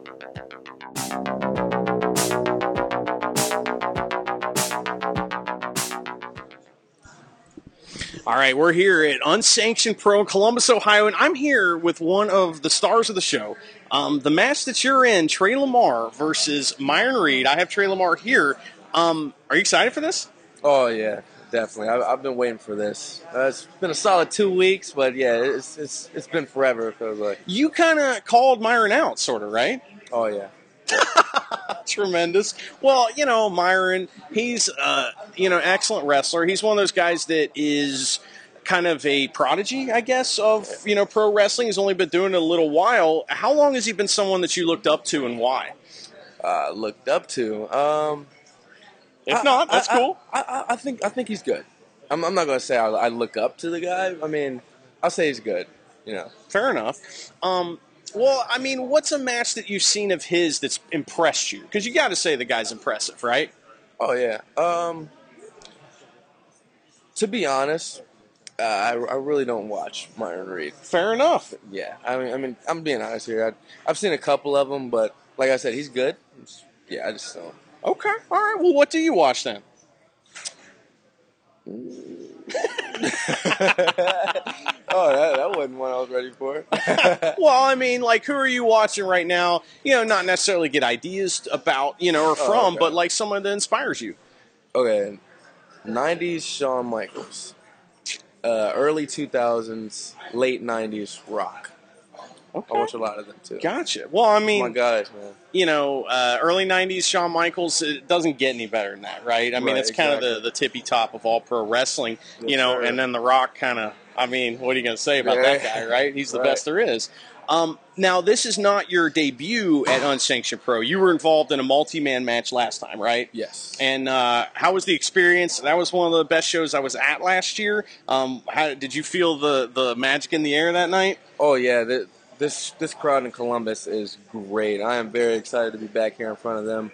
All right, we're here at Unsanctioned Pro in Columbus, Ohio, and I'm here with one of the stars of the show. The match that you're in, Trey Lamar versus Myron Reed. I have Trey Lamar here. Are you excited for this? Oh, yeah, definitely. I've been waiting for this. It's been a solid 2 weeks, but, yeah, it's been forever, it feels like. You kind of called Myron out, sort of, right? Oh, yeah. Tremendous. Well, Myron, he's excellent wrestler. He's one of those guys that is kind of a prodigy, I guess, of pro wrestling. He's only been doing it a little while. How long has he been someone that you looked up to, and why? Looked up to. If not, that's cool. I think he's good. I'm not gonna say I look up to the guy. I mean, I'll say he's good. Fair enough. Well, I mean, what's a match that you've seen of his that's impressed you? Because you got to say the guy's impressive, right? Oh, yeah. To be honest, I really don't watch Myron Reed. Fair enough. Yeah. I mean, I'm being honest here. I've seen a couple of them, but like I said, he's good. I just don't. Okay. All right. Well, what do you watch then? That wasn't one I was ready for. Well, I mean, like, who are you watching right now? You know, not necessarily get ideas about, you know, or from, but like someone that inspires you. Okay. 90s Shawn Michaels. Early 2000s, late 90s rock. Okay. I watch a lot of them, too. Gotcha. Well, I mean, oh my gosh, man. You know, early 90s Shawn Michaels, it doesn't get any better than that, right? I mean, right, it's kind of the tippy top of all pro wrestling, you know, and then The Rock kind of, I mean, what are you going to say about that guy, right? He's the best there is. Now, this is not your debut at Unsanctioned Pro. You were involved in a multi-man match last time, right? Yes. And how was the experience? That was one of the best shows I was at last year. How did you feel the magic in the air that night? Oh, yeah, This crowd in Columbus is great. I am very excited to be back here in front of them.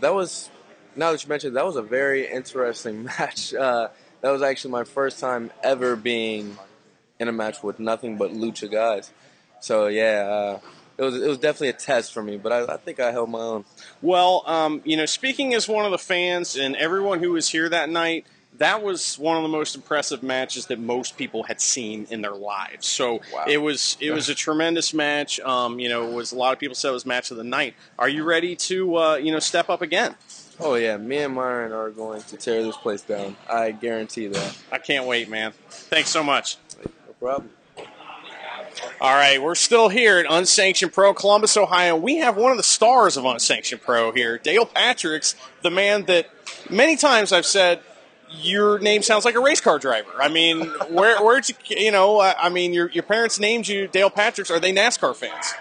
That was, now that you mentioned, that was a very interesting match. That was actually my first time ever being in a match with nothing but lucha guys. So, yeah, it was definitely a test for me, but I think I held my own. Well, you know, speaking as one of the fans and everyone who was here that night, that was one of the most impressive matches that most people had seen in their lives. So it was a tremendous match. You know, a lot of people said it was match of the night. Are you ready to you know, step up again? Oh yeah, me and Myron are going to tear this place down. I guarantee that. I can't wait, man. Thanks so much. No problem. All right, we're still here at Unsanctioned Pro, Columbus, Ohio. We have one of the stars of Unsanctioned Pro here, Dale Patricks, the man that many times I've said, your name sounds like a race car driver. I mean, where'd you, you know, I mean, your parents named you Dale Patricks. Are they NASCAR fans?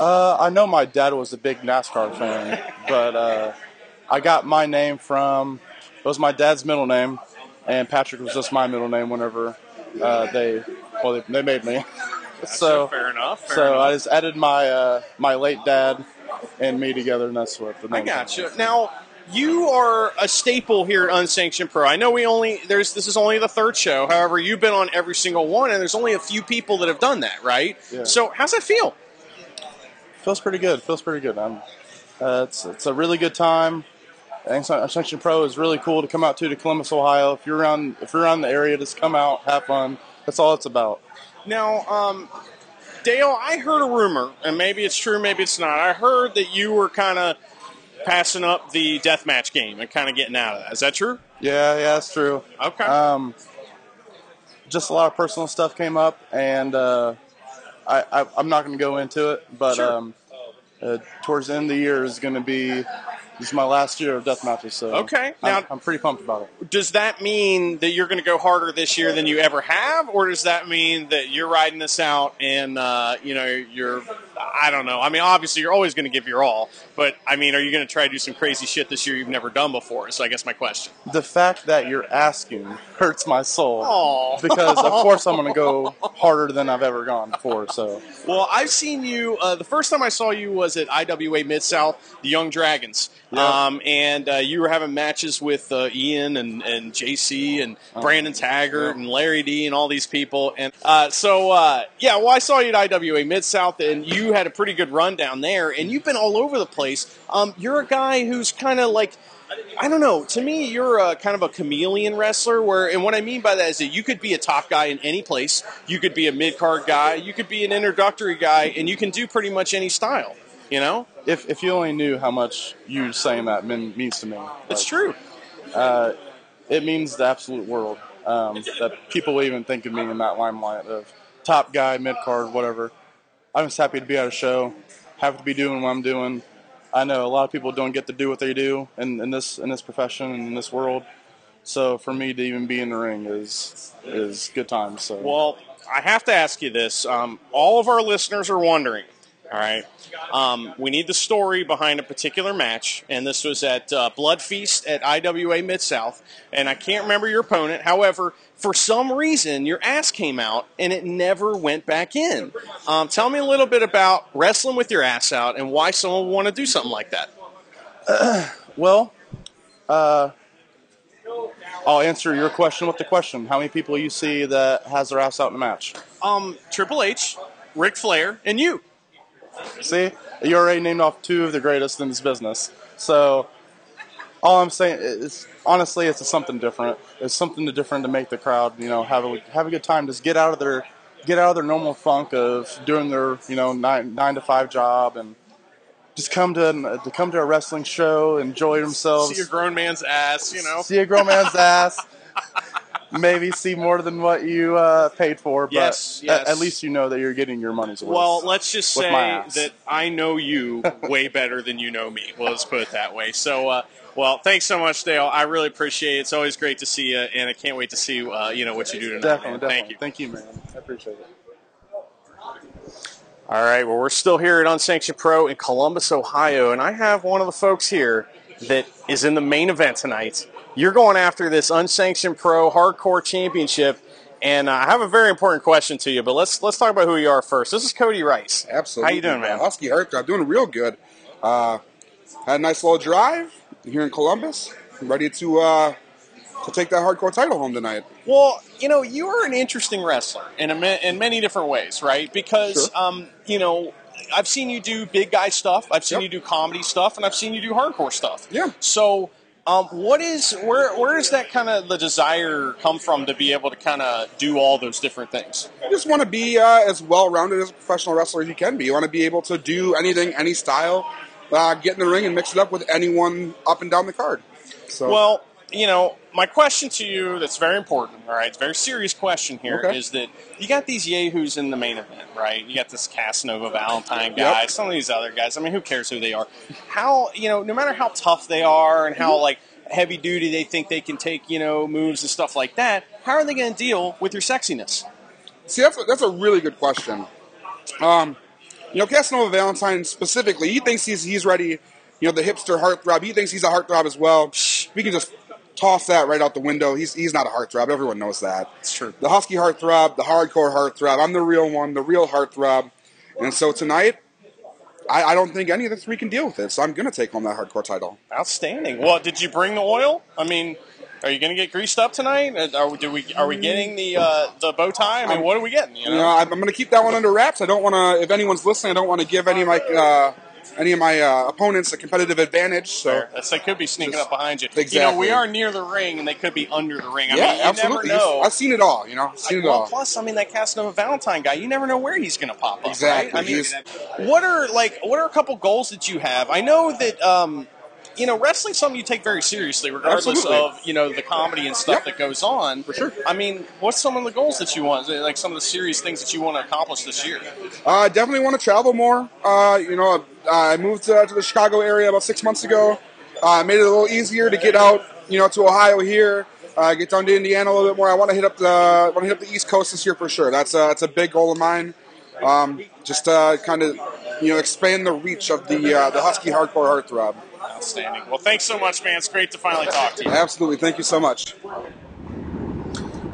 I know my dad was a big NASCAR fan, but I got my name from, it was my dad's middle name, and Patrick was just my middle name whenever they made me. So fair enough. Fair enough. I just added my my late dad and me together, and that's what the name. I gotcha. Now, you are a staple here at Unsanctioned Pro. I know this is only the third show. However, you've been on every single one, and there's only a few people that have done that, right? Yeah. So how's that feel? Feels pretty good. It's a really good time. Unsanctioned Pro is really cool to come out to Columbus, Ohio. If you're around the area, just come out, have fun. That's all it's about. Now, Dale, I heard a rumor, and maybe it's true, maybe it's not. I heard that you were kind of passing up the deathmatch game and kind of getting out of that. Is that true? Yeah, that's true. Okay. Just a lot of personal stuff came up, and I'm not going to go into it, but sure. Towards the end of the year is going to be this my last year of death matches, so okay. Now, I'm pretty pumped about it. Does that mean that you're going to go harder this year than you ever have, or does that mean that you're riding this out and, you know, I don't know. I mean, obviously you're always going to give your all, but, I mean, are you going to try to do some crazy shit this year you've never done before? So I guess my question. The fact that you're asking hurts my soul. Aww. Because, of course, I'm going to go harder than I've ever gone before. So. Well, I've seen you the first time I saw you was at IWA Mid-South, the Young Dragons. Yeah. And you were having matches with Ian and JC and Brandon Taggart and Larry D and all these people. And well, I saw you at IWA Mid-South, and you had a pretty good run down there, and you've been all over the place. You're a guy who's kind of like, I don't know, to me, you're kind of a chameleon wrestler, and what I mean by that is that you could be a top guy in any place, you could be a mid-card guy, you could be an introductory guy, and you can do pretty much any style. You know, if you only knew how much you saying that means to me. It's true. It means the absolute world that people will even think of me in that limelight of top guy, mid card, whatever. I'm just happy to be at a show, happy to be doing what I'm doing. I know a lot of people don't get to do what they do in this profession and in this world. So for me to even be in the ring is good times. So. Well, I have to ask you this. All of our listeners are wondering. All right. We need the story behind a particular match, and this was at Blood Feast at IWA Mid-South, and I can't remember your opponent. However, for some reason, your ass came out, and it never went back in. Tell me a little bit about wrestling with your ass out and why someone would want to do something like that. Well, I'll answer your question with the question. How many people you see that has their ass out in a match? Triple H, Ric Flair, and you. See? You already named off two of the greatest in this business. So, all I'm saying is, honestly, it's something different. It's something different to make the crowd, you know, have a good time. Just get out of their normal funk of doing their, you know, nine to five job and just come to a wrestling show, enjoy themselves. See a grown man's ass, you know. See a grown man's ass. Maybe see more than what you paid for, but yes. At least you know that you're getting your money's worth. Well, let's just say that I know you way better than you know me. Well, let's put it that way. So, well, thanks so much, Dale. I really appreciate it. It's always great to see you, and I can't wait to see you know what you do tonight. Definitely. Thank you, man. I appreciate it. All right, well, we're still here at Unsanctioned Pro in Columbus, Ohio, and I have one of the folks here that is in the main event tonight. You're going after this Unsanctioned Pro Hardcore Championship, and I have a very important question to you, but let's talk about who you are first. This is Cody Rice. Absolutely. How you doing, man? Husky hurt. I'm doing real good. Had a nice little drive here in Columbus. I'm ready to take that hardcore title home tonight. Well, you know, you are an interesting wrestler in many different ways, right? Because, sure. You know, I've seen you do big guy stuff. I've seen you do comedy stuff, and I've seen you do hardcore stuff. Yeah. So, where does that kind of the desire come from to be able to kind of do all those different things? You just want to be as well-rounded as a professional wrestler as you can be. You want to be able to do anything, any style, get in the ring and mix it up with anyone up and down the card. So. Well, you know, my question to you that's very important, all right, it's a very serious question here, is that you got these yahoos in the main event, right? You got this Casanova Valentine guy, some of these other guys. I mean, who cares who they are? How, you know, no matter how tough they are and how, like, heavy duty they think they can take, you know, moves and stuff like that, how are they going to deal with your sexiness? See, that's a really good question. You know, Casanova Valentine specifically, he thinks he's ready, you know, the hipster heartthrob. He thinks he's a heartthrob as well. We can just toss that right out the window. He's not a heartthrob. Everyone knows that. It's true. The husky heartthrob, the hardcore heartthrob. I'm the real one, the real heartthrob. And so tonight, I don't think any of the three can deal with it. So I'm going to take home that hardcore title. Outstanding. Well, did you bring the oil? I mean, are you going to get greased up tonight? Are we getting the bow tie? I mean, what are we getting? You know? I'm going to keep that one under wraps. I don't want to. If anyone's listening, I don't want to give any of my opponents a competitive advantage. So they could be sneaking up behind you. Exactly. You know, we are near the ring, and they could be under the ring. I mean, you absolutely. Never know. I've seen it all, you know. Plus, I mean, that Casanova Valentine guy, you never know where he's going to pop up. Exactly. Right? I mean, what are a couple goals that you have? I know that, you know, wrestling's something you take very seriously, regardless of, you know, the comedy and stuff that goes on. For sure. I mean, what's some of the goals that you want? Like, some of the serious things that you want to accomplish this year? I definitely want to travel more. You know, I moved to the Chicago area about 6 months ago. Made it a little easier to get out, you know, to Ohio here. Get down to Indiana a little bit more. I want to hit up the East Coast this year for sure. That's a big goal of mine. Just kind of, you know, expand the reach of the Husky Hardcore Heartthrob. Outstanding. Well, thanks so much, man. It's great to finally talk to you. Absolutely. Thank you so much.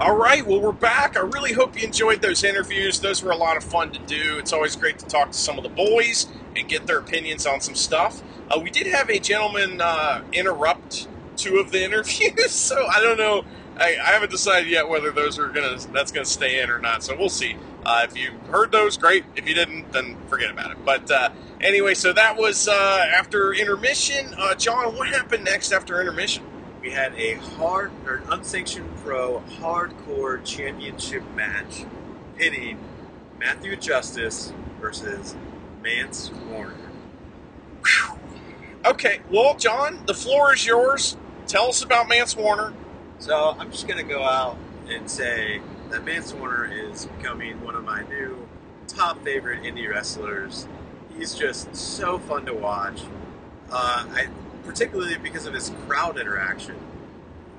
All right. Well, we're back. I really hope you enjoyed those interviews. Those were a lot of fun to do. It's always great to talk to some of the boys and get their opinions on some stuff. We did have a gentleman interrupt two of the interviews, so I don't know. I haven't decided yet whether that's gonna stay in or not. So we'll see. If you heard those, great. If you didn't, then forget about it. But anyway, so that was after intermission. John, what happened next after intermission? We had an Unsanctioned Pro Hardcore Championship match pitting Matthew Justice versus Mance Warner. Whew. Okay, well, John, the floor is yours. Tell us about Mance Warner. So I'm just going to go out and say that Mance Warner is becoming one of my new top favorite indie wrestlers. He's just so fun to watch, particularly because of his crowd interaction.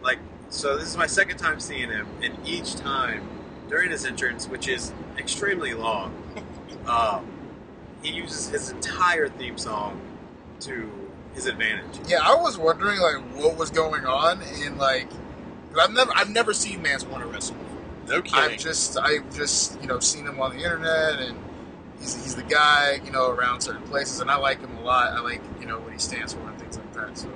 Like, so this is my second time seeing him, and each time during his entrance, which is extremely long, he uses his entire theme song to his advantage. Yeah, I was wondering, like, what was going on, and, like, I've never seen Mance Warner wrestle before. No kidding. I've just, you know, seen him on the internet, and he's the guy, you know, around certain places, and I like him a lot. I like, you know, what he stands for and things like that. So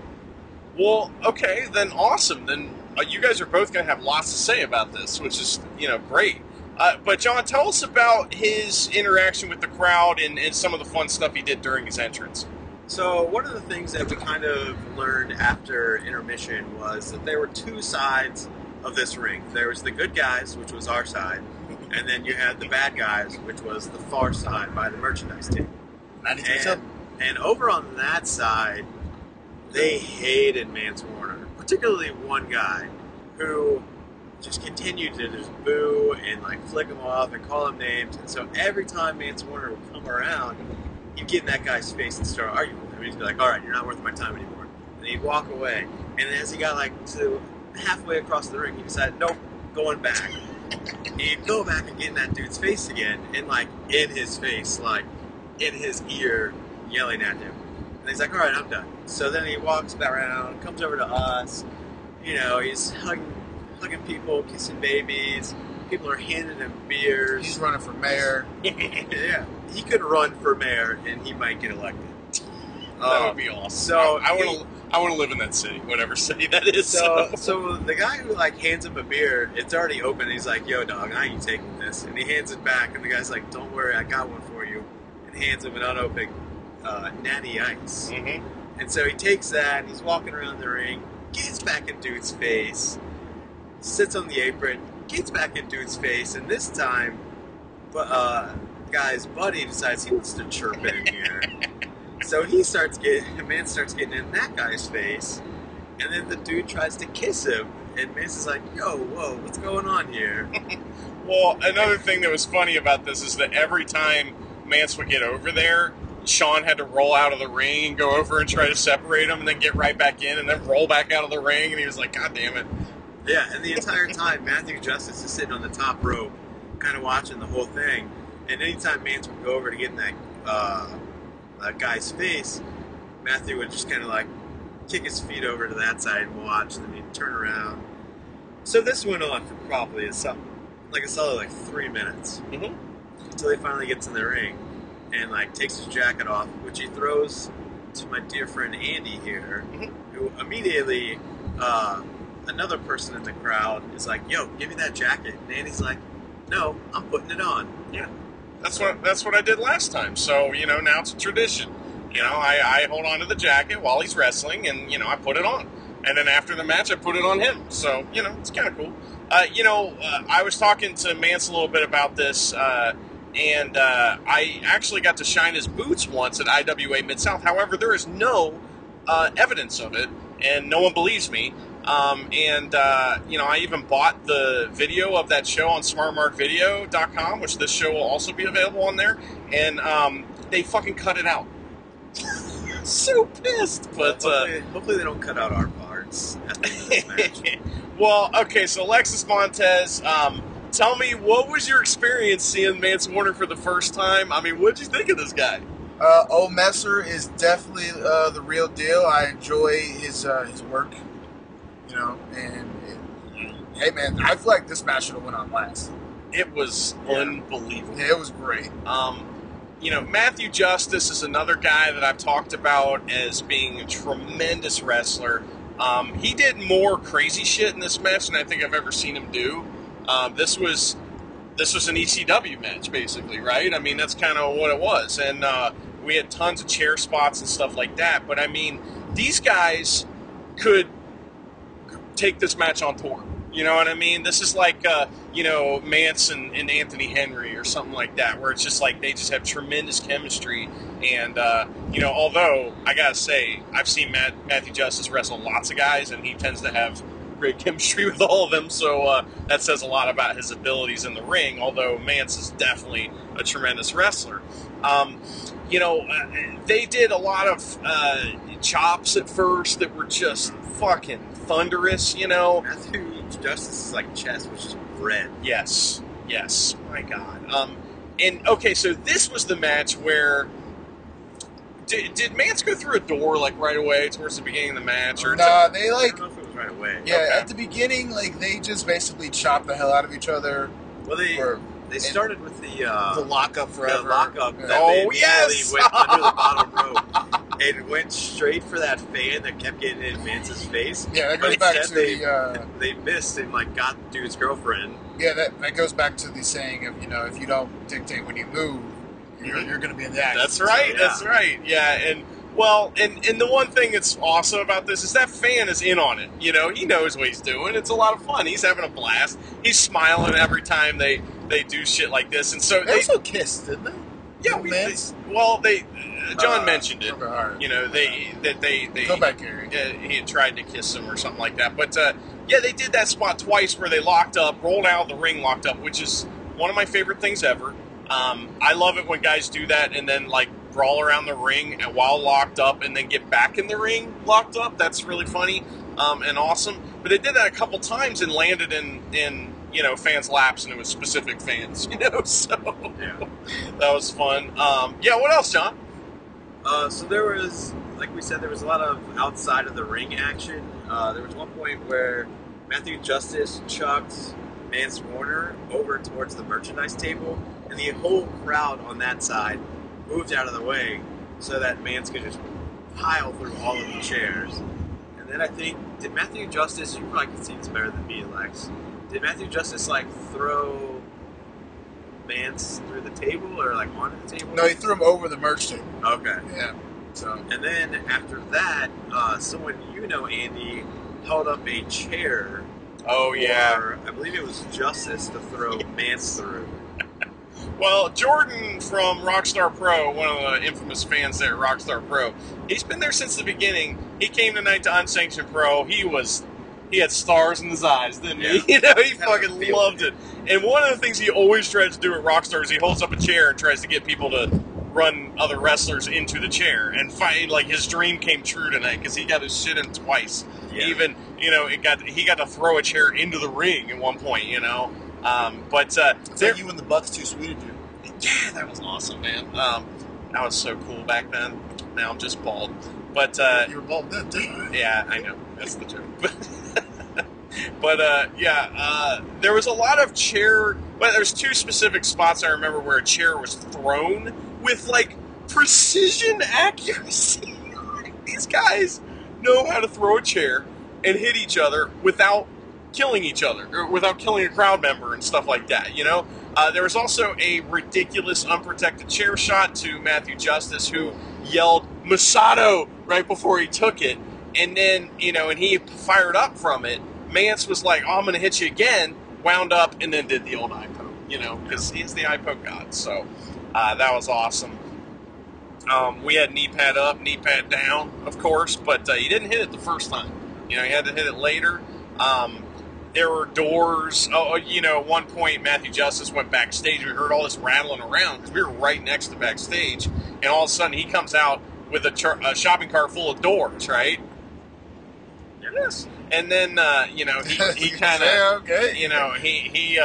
Well, okay, then awesome. Then you guys are both going to have lots to say about this, which is, you know, great. But, John, tell us about his interaction with the crowd and some of the fun stuff he did during his entrance. So one of the things that we kind of learned after intermission was that there were two sides of this ring. There was the good guys, which was our side, and then you had the bad guys, which was the far side by the merchandise team. And over on that side, they hated Mance Warner, particularly one guy who just continued to just boo and like flick him off and call him names. And so every time Mance Warner would come around, you'd get in that guy's face and start arguing with him. He'd be like, all right, you're not worth my time anymore. And he'd walk away. And as he got like to halfway across the ring, he decided, nope, going back. And he'd go back and get in that dude's face again and like in his face, like in his ear, yelling at him. And he's like, all right, I'm done. So then he walks back around, comes over to us. You know, he's hugging people, kissing babies. People are handing him beers. He's running for mayor. Yeah. He could run for mayor, and he might get elected. That would be awesome. So I want to live in that city, whatever city that is. So the guy who, like, hands him a beer, it's already open. He's like, yo, dog, I ain't taking this. And he hands it back, and the guy's like, don't worry, I got one for you. And hands him an unopened Natty Ice. Mm-hmm. And so he takes that, and he's walking around the ring, gets back in dude's face, sits on the apron, gets back in dude's face, and this time, guy's buddy decides he wants to chirp in here. So Mance starts getting in that guy's face, and then the dude tries to kiss him, and Mance is like, yo, whoa, what's going on here? Well, another thing that was funny about this is that every time Mance would get over there, Sean had to roll out of the ring and go over and try to separate him, and then get right back in, and then roll back out of the ring, and he was like, God damn it. Yeah, and the entire time, Matthew Justice is sitting on the top rope, kind of watching the whole thing. And anytime Mance would go over to get in that guy's face, Matthew would just kind of like kick his feet over to that side and watch, and then he'd turn around. So this went on for probably a solid 3 minutes. Mm-hmm. Until he finally gets in the ring and like takes his jacket off, which he throws to my dear friend Andy here, mm-hmm. who immediately... another person in the crowd is like, yo, give me that jacket. And Andy's like, no, I'm putting it on. Yeah. That's what I did last time. So, you know, now it's a tradition. You know, I hold on to the jacket while he's wrestling, and, you know, I put it on. And then after the match, I put it on him. So, you know, it's kind of cool. I was talking to Mance a little bit about this, and I actually got to shine his boots once at IWA Mid-South. However, there is no evidence of it, and no one believes me. I even bought the video of that show on smartmarkvideo.com, which this show will also be available on there, and they fucking cut it out. So pissed. But hopefully they don't cut out our parts at the end of this match. Well, okay, so Alexis Montez, tell me, what was your experience seeing Mance Warner for the first time? I mean, what did you think of this guy? Old Messer is definitely the real deal. I enjoy his work. You know, and hey, man, I feel like this match should have went on last. It was unbelievable. Yeah, it was great. Matthew Justice is another guy that I've talked about as being a tremendous wrestler. He did more crazy shit in this match than I think I've ever seen him do. This was an ECW match, basically, right? I mean, that's kind of what it was. And we had tons of chair spots and stuff like that. But, I mean, these guys could take this match on tour. You know what I mean? This is like, Mance and Anthony Henry or something like that, where it's just like they just have tremendous chemistry. And, although I got to say, I've seen Matthew Justice wrestle lots of guys, and he tends to have great chemistry with all of them. So that says a lot about his abilities in the ring, although Mance is definitely a tremendous wrestler. They did a lot of chops at first that were just fucking thunderous, you know. Matthew Justice is like chest, which is red. Yes. My God. So this was the match where did Mance go through a door like right away towards the beginning of the match, or they like? I don't know if it was right away. Yeah, okay. At the beginning, like they just basically chopped the hell out of each other. Well, they started with the lockup forever. The lockup. That they went under the bottom rope. and went straight for that fan that kept getting in Mance's face. Yeah, that goes back to the... they missed and, like, got the dude's girlfriend. Yeah, that goes back to the saying of, you know, if you don't dictate when you move, you're going to be in the action. That's right, yeah. That's right. Yeah, and... Well, and the one thing that's awesome about this is that fan is in on it. You know, he knows what he's doing. It's a lot of fun. He's having a blast. He's smiling every time they do shit like this. And so they also kissed, didn't they? Yeah, John mentioned it. Okay, you know, they go back here. He had tried to kiss him or something like that. But yeah, they did that spot twice where they locked up, rolled out the ring, locked up, which is one of my favorite things ever. I love it when guys do that and then like. Brawl around the ring and while locked up and then get back in the ring locked up. That's really funny and awesome. But they did that a couple times and landed in you know, fans' laps, and it was specific fans, you know, so yeah. That was fun. Yeah, what else, John? So there was, like we said, there was a lot of outside of the ring action. There was one point where Matthew Justice chucked Mance Warner over towards the merchandise table, and the whole crowd on that side moved out of the way so that Mance could just pile through all of the chairs. And then I think, did Matthew Justice, you probably can see this better than me, Lex, did Matthew Justice, like, throw Mance through the table or, like, onto the table? No, he threw him over the merch table. Okay. Yeah. So. And then after that, someone you know, Andy, held up a chair. Oh, yeah. I believe it was Justice to throw Mance through. Well, Jordan from Rockstar Pro, one of the infamous fans there at Rockstar Pro, he's been there since the beginning. He came tonight to Unsanctioned Pro. He had stars in his eyes, didn't he? Yeah. You know, he fucking loved it. And one of the things he always tries to do at Rockstar is he holds up a chair and tries to get people to run other wrestlers into the chair. And finally, like, his dream came true tonight because he got his shit in twice. Yeah. Even, you know, he got to throw a chair into the ring at one point, you know. But like you and the Bucks too sweet to do. Yeah, that was awesome, man. That was so cool back then. Now I'm just bald. But you were bald then, didn't you? Yeah, I know. That's the joke. But there was a lot of chair. Well, there's two specific spots I remember where a chair was thrown with like precision accuracy. These guys know how to throw a chair and hit each other without killing each other, or without killing a crowd member and stuff like that, you know? There was also a ridiculous unprotected chair shot to Matthew Justice, who yelled, "Masato," right before he took it, and then, you know, and he fired up from it. Mance was like, "Oh, I'm going to hit you again," wound up, and then did the old eye poke, you know, because he's the eye poke god, so that was awesome. We had knee pad up, knee pad down, of course, but he didn't hit it the first time. You know, he had to hit it later. There were doors. Oh, you know, at one point, Matthew Justice went backstage. We heard all this rattling around because we were right next to backstage. And all of a sudden, he comes out with a shopping cart full of doors, right? There it is. And then, you know, he kind of, okay. You know, he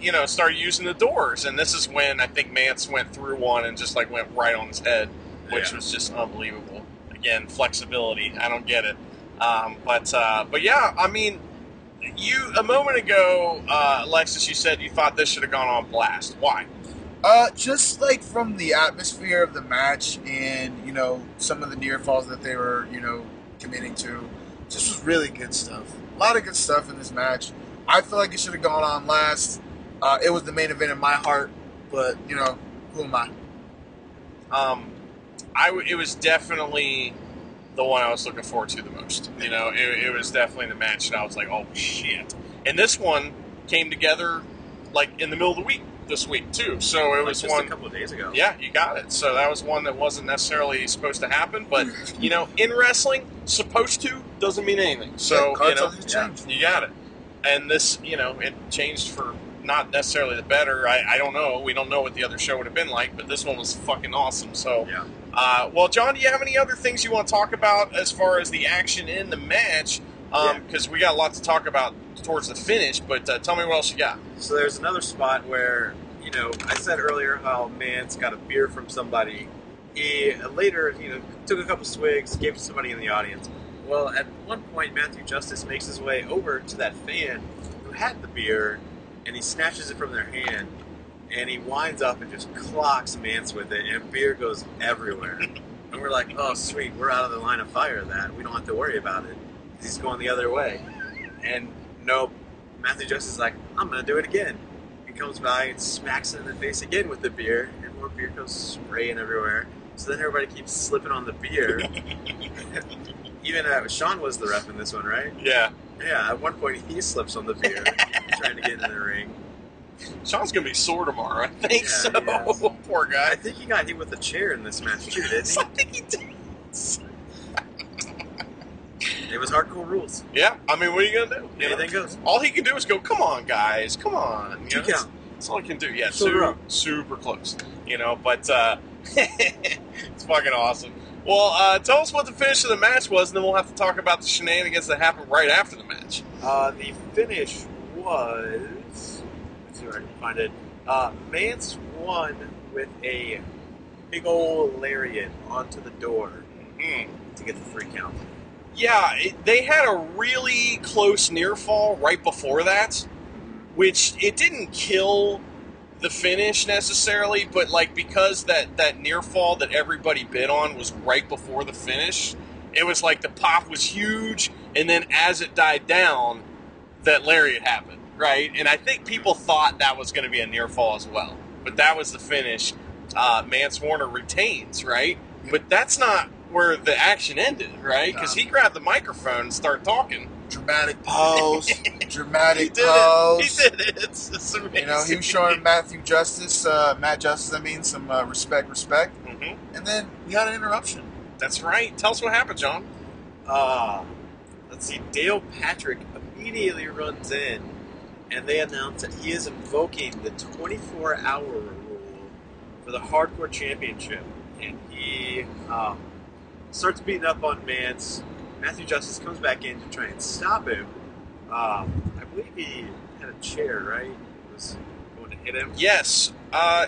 you know, started using the doors. And this is when I think Mance went through one and just, like, went right on his head, which was just unbelievable. Again, flexibility. I don't get it. But yeah, I mean... You a moment ago, Alexis, you said you thought this should have gone on blast. Why? Just like from the atmosphere of the match and, you know, some of the near falls that they were, you know, committing to. This was really good stuff. A lot of good stuff in this match. I feel like it should have gone on last. It was the main event in my heart, but, you know, who am I? It was definitely... the one I was looking forward to the most. You know, it was definitely the match that I was like, oh, shit. And this one came together, like, in the middle of the week this week, too. So it was just one... a couple of days ago. Yeah, you got it. So that was one that wasn't necessarily supposed to happen. But, you know, in wrestling, supposed to doesn't mean anything. So, yeah, you know, you got it. And this, you know, it changed for not necessarily the better. I don't know. We don't know what the other show would have been like, but this one was fucking awesome. So... yeah. Well, John, do you have any other things you want to talk about as far as the action in the match? Because we got a lot to talk about towards the finish, but tell me what else you got. So there's another spot where, you know, I said earlier how Mance got a beer from somebody. He later, you know, took a couple swigs, gave it to somebody in the audience. Well, at one point, Matthew Justice makes his way over to that fan who had the beer, and he snatches it from their hand. And he winds up and just clocks Mance with it, and beer goes everywhere. And we're like, oh, sweet, we're out of the line of fire of that. We don't have to worry about it. He's going the other way. And nope, Matthew Justice's like, I'm going to do it again. He comes by and smacks him in the face again with the beer, and more beer comes spraying everywhere. So then everybody keeps slipping on the beer. Even Sean was the ref in this one, right? Yeah. Yeah, at one point he slips on the beer trying to get in the ring. Sean's going to be sore tomorrow, I think. Yeah, so. Poor guy. I think he got hit with a chair in this match, too, didn't he? I think he did. It was hardcore rules. Yeah. I mean, what are you going to do? Anything goes. All he can do is go, come on, guys. Come on. You know, that's all he can do. Yeah, super close. You know, but it's fucking awesome. Well, tell us what the finish of the match was, and then we'll have to talk about the shenanigans that happened right after the match. The finish was... I can find it. Mance won with a big old lariat onto the door to get the 3 count. Yeah, they had a really close near fall right before that, which it didn't kill the finish necessarily, but like because that near fall that everybody bid on was right before the finish, it was like the pop was huge, and then as it died down, that lariat happened. Right, and I think people thought that was going to be a near fall as well, but that was the finish. Mance Warner retains, right? But that's not where the action ended, right? Because he grabbed the microphone and started talking. Dramatic pose, dramatic pose. He did it. It's amazing. You know, he was showing Matt Justice. I mean, some respect. Mm-hmm. And then we had an interruption. That's right. Tell us what happened, John. Let's see. Dale Patrick immediately runs in. And they announced that he is invoking the 24-hour rule for the Hardcore Championship. And he starts beating up on Mance. Matthew Justice comes back in to try and stop him. I believe he had a chair, right? He was going to hit him. Yes.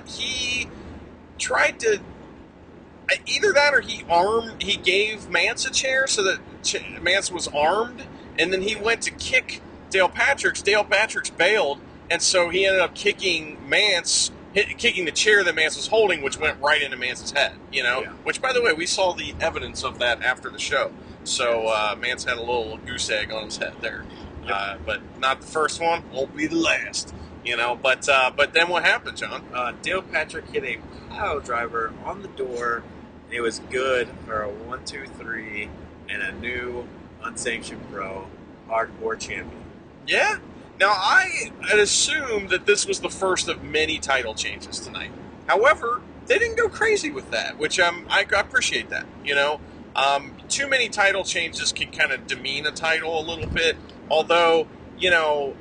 He tried to... Either that or he gave Mance a chair so that Mance was armed. And then he went to kick... Dale Patricks bailed, and so he ended up kicking the chair that Mance was holding, which went right into Mance's head, you know? Yeah. Which, by the way, we saw the evidence of that after the show. So Mance had a little goose egg on his head there. Yep. But not the first one, won't be the last, you know? But then what happened, John? Dale Patrick hit a pile driver on the door, and it was good for a 1-2-3 and a new Unsanctioned Pro Hardcore Champion. Yeah. Now, I had assumed that this was the first of many title changes tonight. However, they didn't go crazy with that, which I appreciate that, you know. Too many title changes can kind of demean a title a little bit, although, you know,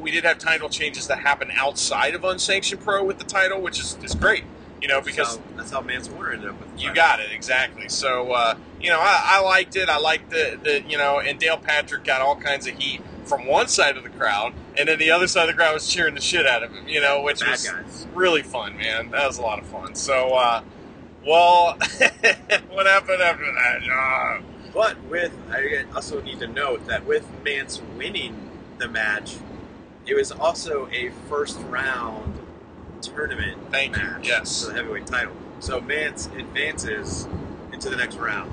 we did have title changes that happen outside of Unsanctioned Pro with the title, which is great, you know, because... That's how Mance Warner ended up with the title. You got it, exactly. So, you know, I liked it. I liked the, you know, and Dale Patrick got all kinds of heat from one side of the crowd, and then the other side of the crowd was cheering the shit out of him, you know, which was really fun, man. That was a lot of fun. So, well, what happened after that? But I also need to note that with Mance winning the match, it was also a first-round tournament match for the heavyweight title. So Mance advances into the next round.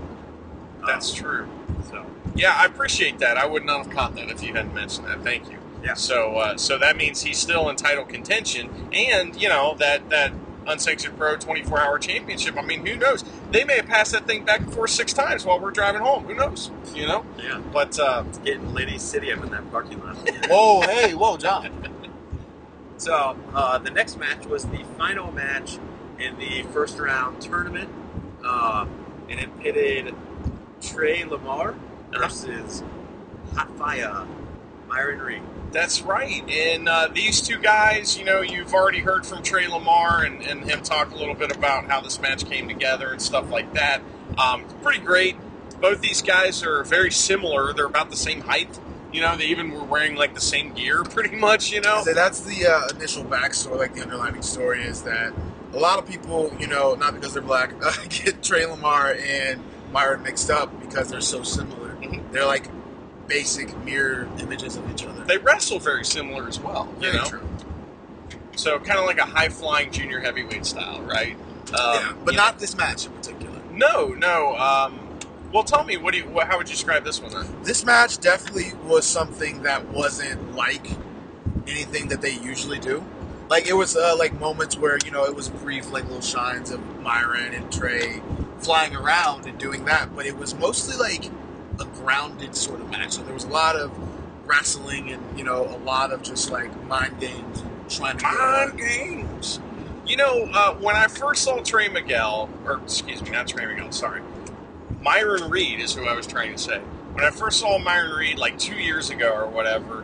That's true. So. Yeah, I appreciate that. I would not have caught that if you hadn't mentioned that. Thank you. Yeah. So that means he's still in title contention, and you know that Unsanctioned Pro 24-hour championship. I mean, who knows? They may have passed that thing back and forth 6 times while we're driving home. Who knows? You know. Yeah. But it's getting Lady City up in that parking lot. whoa, John. So the next match was the final match in the first-round tournament, and it pitted Trey Lamar versus Hot Fire Myron Reed. That's right. And these two guys, you know, you've already heard from Trey Lamar and him talk a little bit about how this match came together and stuff like that. It's pretty great. Both these guys are very similar. They're about the same height. You know, they even were wearing, like, the same gear pretty much, you know. So that's the initial backstory, like the underlining story is that a lot of people, you know, not because they're black, get Trey Lamar and Myron mixed up because they're so similar. Mm-hmm. They're like basic mirror images of each other. They wrestle very similar as well, you know? True. So kind of like a high-flying junior heavyweight style, right? Yeah, but not this match in particular. No. Well, tell me, how would you describe this one then? This match definitely was something that wasn't like anything that they usually do. Like, it was like moments where, you know, it was brief, like little shines of Myron and Trey flying around and doing that, but it was mostly like a grounded sort of match. So there was a lot of wrestling and, you know, a lot of just like mind games. Mind games. You know, when I first saw Myron Reed is who I was trying to say. When I first saw Myron Reed like 2 years ago or whatever,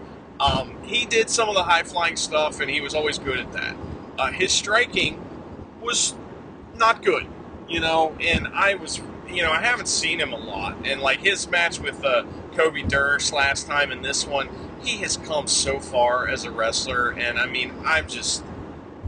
he did some of the high-flying stuff, and he was always good at that. His striking was not good, you know, and I haven't seen him a lot. And, like, his match with Kobe Durst last time and this one, he has come so far as a wrestler, and, I mean, I'm just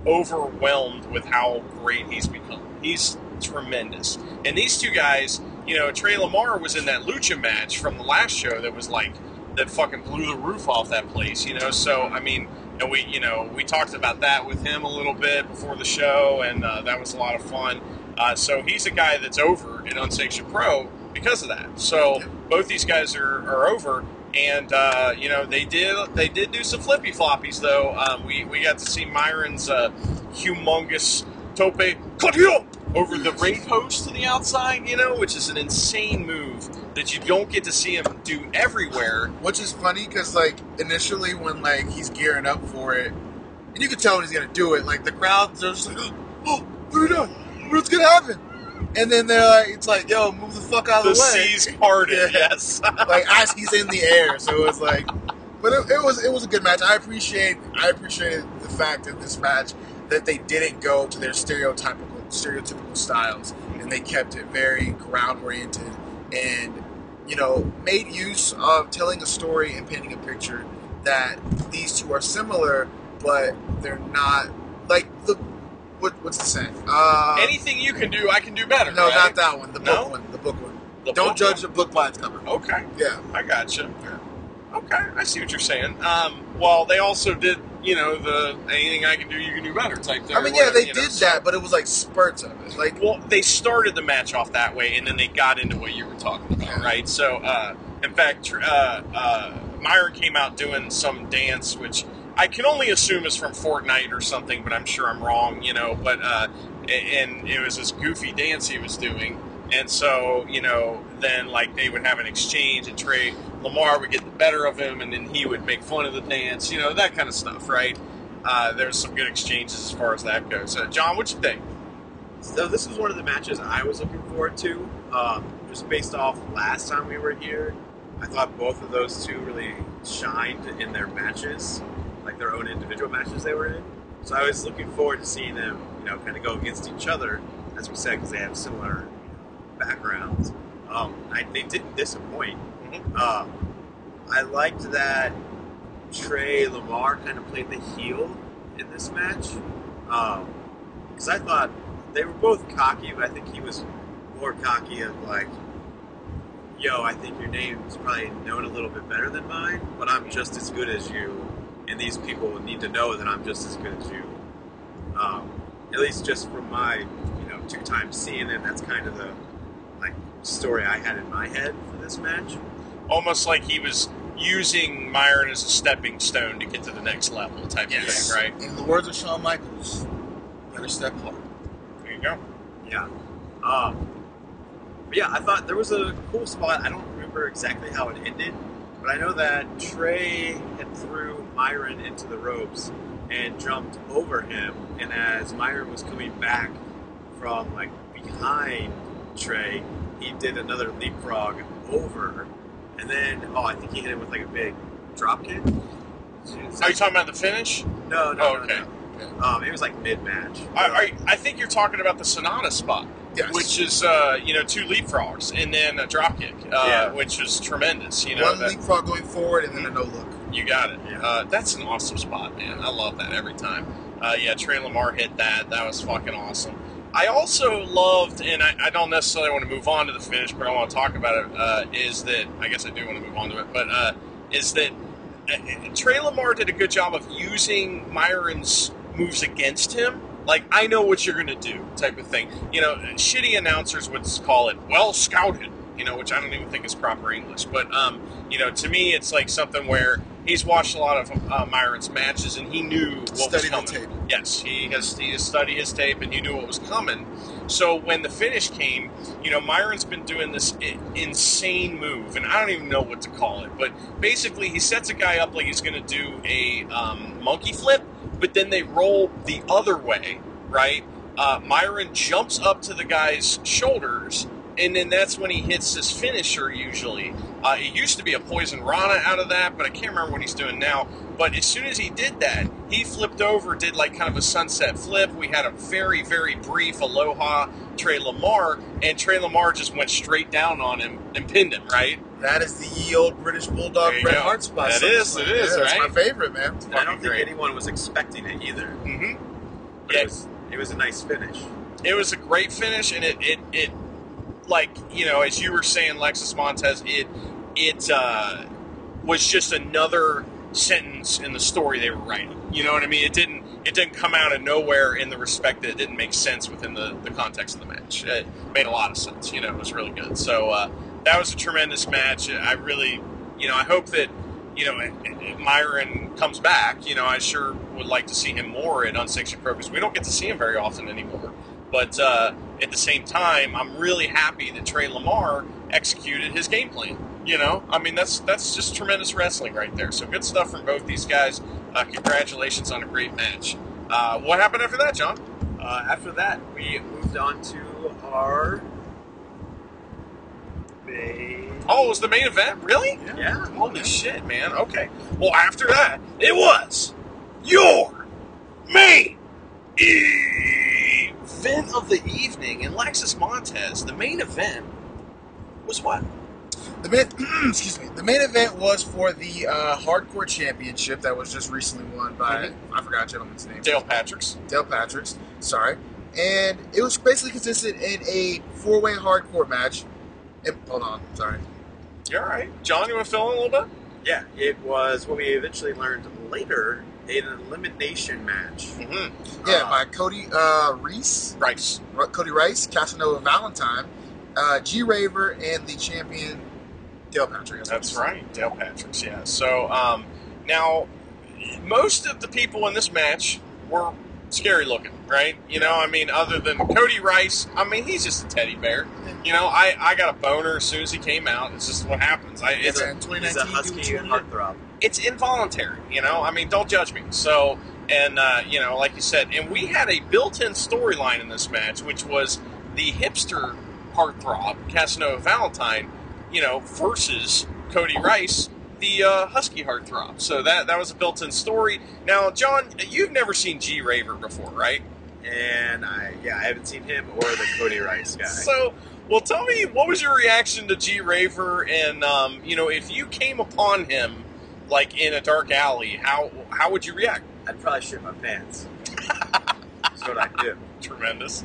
overwhelmed with how great he's become. He's tremendous. And these two guys, you know, Trey Lamar was in that Lucha match from the last show that was, like, that fucking blew the roof off that place, you know. So, I mean, and we talked about that with him a little bit before the show, and that was a lot of fun. So he's a guy that's over in Unsanctioned Pro because of that. So both these guys are over, and you know, they did do some flippy floppies though. We got to see Myron's humongous tope over the ring post to the outside, you know, which is an insane move that you don't get to see him do everywhere. Which is funny because, like, initially when, like, he's gearing up for it, and you can tell when he's going to do it, like, the crowd's just like, oh, what are we doing? What's going to happen? And then they're like, it's like, yo, move the fuck out of the way. The seas parted, yes. Like, as he's in the air, so it was like, but it was a good match. I appreciated the fact in this match that they didn't go to their stereotypical styles, and they kept it very ground-oriented and, you know, made use of telling a story and painting a picture that these two are similar, but they're not, like, what's the saying? Anything you can do, I can do better. No, right? Not that one. The book one. Don't judge a book by its cover. Okay. Yeah. I gotcha. Yeah. Okay, I see what you're saying. Well, they also did, you know, the anything I can do, you can do better type thing. I mean, yeah, they did that, but it was like spurts of it. Like, well, they started the match off that way, and then they got into what you were talking about, right? So, in fact, Myron came out doing some dance, which I can only assume is from Fortnite or something, but I'm sure I'm wrong, you know. But and it was this goofy dance he was doing. And so, you know, then, like, they would have an exchange, and Trey Lamar would get the better of him, and then he would make fun of the dance, you know, that kind of stuff, right? There's some good exchanges as far as that goes. John, what'd you think? So this was one of the matches I was looking forward to. Just based off last time we were here, I thought both of those two really shined in their matches, like their own individual matches they were in. So I was looking forward to seeing them, you know, kind of go against each other, as we said, because they have similar backgrounds. They didn't disappoint. I liked that Trey Lamar kind of played the heel in this match, because I thought they were both cocky, but I think he was more cocky of like, yo, I think your name's probably known a little bit better than mine, but I'm just as good as you, and these people need to know that I'm just as good as you. At least just from my, you know, 2 times seeing it, that's kind of the like story I had in my head for this match. Almost like he was using Myron as a stepping stone to get to the next level type of thing, right? In the words of Shawn Michaels, another step hard. There you go. Yeah. But yeah, I thought there was a cool spot. I don't remember exactly how it ended, but I know that Trey had threw Myron into the ropes and jumped over him, and as Myron was coming back from, like, behind Trey, he did another leapfrog over. And then, I think he hit him with, like, a big drop kick. Are you talking about the finish? No. It was, like, mid-match. I think you're talking about the Sonata spot, yes, which is, 2 leapfrogs and then a drop kick, which is tremendous. You know, one leapfrog going forward and then a no-look. You got it. Yeah. That's an awesome spot, man. I love that every time. Trey Lamar hit that. That was fucking awesome. I also loved, and I don't necessarily want to move on to the finish, but I want to talk about it, Trey Lamar did a good job of using Myron's moves against him. Like, I know what you're going to do type of thing. You know, shitty announcers would call it well scouted, you know, which I don't even think is proper English. But, you know, to me, it's like something where he's watched a lot of Myron's matches and he knew what was coming. Studied the tape. Yes, he has studied his tape and he knew what was coming. So when the finish came, you know, Myron's been doing this insane move, and I don't even know what to call it. But basically he sets a guy up like he's going to do a monkey flip, but then they roll the other way, right? Myron jumps up to the guy's shoulders, and then that's when he hits his finisher usually. It used to be a poison rana out of that, but I can't remember what he's doing now. But as soon as he did that, he flipped over, did like kind of a sunset flip. We had a very, very brief aloha Trey Lamar, and Trey Lamar just went straight down on him and pinned him, right? That is the ye old British Bulldog Bret Hart spot. That is, it is, right? It's my favorite, man. And I don't think anyone was expecting it either. Mm-hmm. But it was a nice finish. It was a great finish, and it like, you know, as you were saying, Alexis Montez, it was just another sentence in the story they were writing. You know what I mean? It didn't come out of nowhere in the respect that it didn't make sense within the context of the match. It made a lot of sense. You know, it was really good. So that was a tremendous match. I really, you know, I hope that, you know, if Myron comes back, you know, I sure would like to see him more in Unsanctioned Pro because we don't get to see him very often anymore. But at the same time, I'm really happy that Trey Lamar executed his game plan. You know, I mean, that's just tremendous wrestling right there. So good stuff from both these guys. Congratulations on a great match. What happened after that, John? After that, we moved on to our main... Oh, it was the main event? Really? Yeah. Holy shit, man. Okay. Well, after that, it was your main event of the evening. And Alexis Montez, the main event was what? The main event was for the Hardcore Championship that was just recently won by, I forgot gentleman's name. Dale Patricks. Sorry. And it was basically consisted in a four-way hardcore match. Hold on. Sorry. You're all right. John, you want to fill in a little bit? Yeah. It was what we eventually learned later, an elimination match. Mm-hmm. Yeah, by Cody Rice. Cody Rice, Casanova Valentine, G-Raver, and the champion... Dale Patricks. That's right, Dale Patricks, yeah. So, now, most of the people in this match were scary looking, right? You know, I mean, other than Cody Rice, I mean, he's just a teddy bear. You know, I got a boner as soon as he came out. It's just what happens. He's a husky heartthrob. It's involuntary, you know? I mean, don't judge me. So, and, you know, like you said, and we had a built-in storyline in this match, which was the hipster heartthrob, Casanova Valentine, you know, versus Cody Rice, the husky heartthrob. So that was a built-in story. Now, John, you've never seen G-Raver before, right? And I haven't seen him or the Cody Rice guy. So, well, tell me, what was your reaction to G-Raver? And, you know, if you came upon him, like, in a dark alley, how would you react? I'd probably shit my pants. That's what I'd do. Tremendous.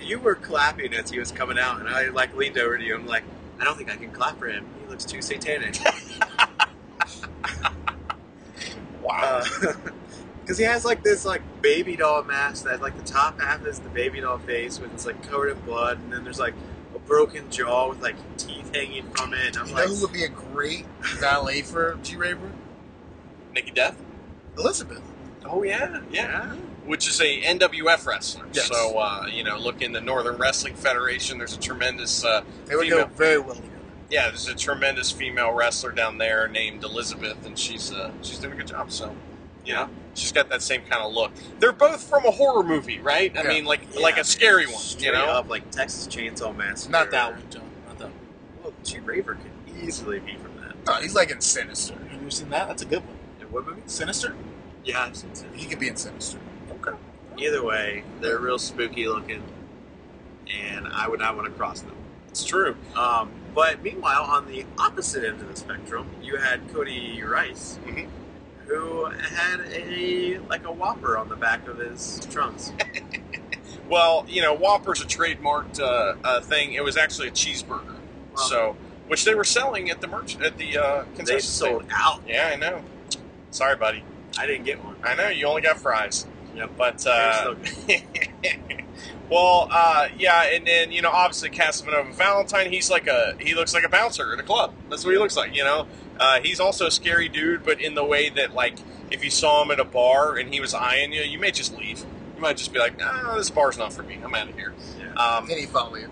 You were clapping as he was coming out, and I like leaned over to you. I'm like, I don't think I can clap for him. He looks too satanic. Wow. Because he has like this like baby doll mask that like the top half is the baby doll face with it's like covered in blood, and then there's like a broken jaw with like teeth hanging from it. And I'm like, who would be a great valet for G-Raver? Nikki Death, Elizabeth. Oh yeah. Which is a NWF wrestler. Yes. So, you know, look in the Northern Wrestling Federation. There's a tremendous They would go very well together. Yeah, there's a tremendous female wrestler down there named Elizabeth, and she's doing a good job. So, you know, she's got that same kind of look. They're both from a horror movie, right? Yeah. I mean, like a scary one, you know? Up, like Texas Chainsaw Massacre. Not that one, John. Not that one. Well, G-Raver could easily be from that. Oh, he's like in Sinister. Have you ever seen that? That's a good one. In what movie? Sinister? Yeah, I've seen Sinister. He could be in Sinister. Either way, they're real spooky looking, and I would not want to cross them. It's true. But meanwhile, on the opposite end of the spectrum, you had Cody Rice, who had a whopper on the back of his trunks. Well, you know, whopper's a trademarked thing. It was actually a cheeseburger, which they were selling at the concession stand. They sold out. Yeah, I know. Sorry, buddy. I didn't get one. I know you only got fries. Yeah, but well, yeah, and then you know, obviously Casanova Valentine, he's like he looks like a bouncer at a club. That's what he looks like, you know. He's also a scary dude, but in the way that, like, if you saw him at a bar and he was eyeing you, you may just leave. You might just be like, "Nah, this bar's not for me. I'm out of here." Yeah. And he followed you.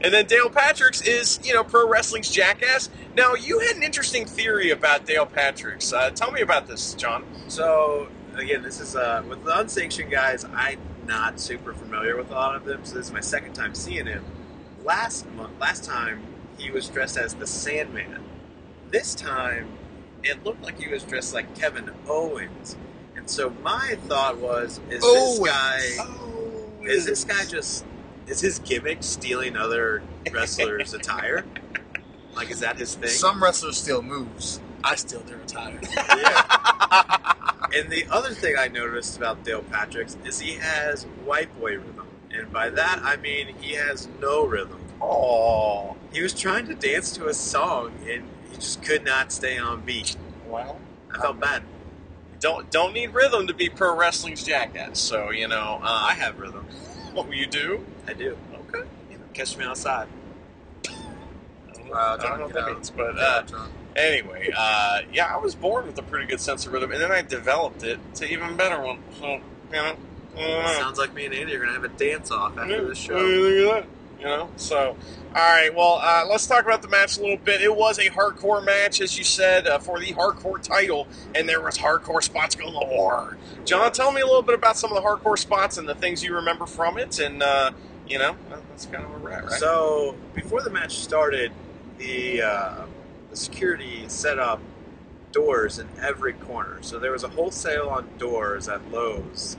And then Dale Patricks is, you know, pro wrestling's jackass. Now, you had an interesting theory about Dale Patricks. Tell me about this, John. So, again, this is with the unsanctioned guys, I'm not super familiar with a lot of them, so this is my second time seeing him. Last time, he was dressed as the Sandman. This time, it looked like he was dressed like Kevin Owens. And so my thought was, is his gimmick stealing other wrestlers' attire? Like, is that his thing? Some wrestlers steal moves. I steal their attire. Yeah. And the other thing I noticed about Dale Patricks is he has white boy rhythm. And by that, I mean he has no rhythm. Oh. He was trying to dance to a song, and he just could not stay on beat. Wow. I felt bad. Don't need rhythm to be pro wrestling's jackass. So, you know, I have rhythm. Oh, you do? I do. Okay. Yeah, catch me outside. I don't know what that means, but anyway, yeah, I was born with a pretty good sense of rhythm, and then I developed it to even better one. So, you know, sounds like me and Andy are gonna have a dance off after this show. Look at that. You know, so, all right, well, let's talk about the match a little bit. It was a hardcore match, as you said, for the hardcore title, and there was hardcore spots galore. John, tell me a little bit about some of the hardcore spots and the things you remember from it, and, you know, that's kind of where we're at, right? So, before the match started, the security set up doors in every corner. So there was a whole sale on doors at Lowe's,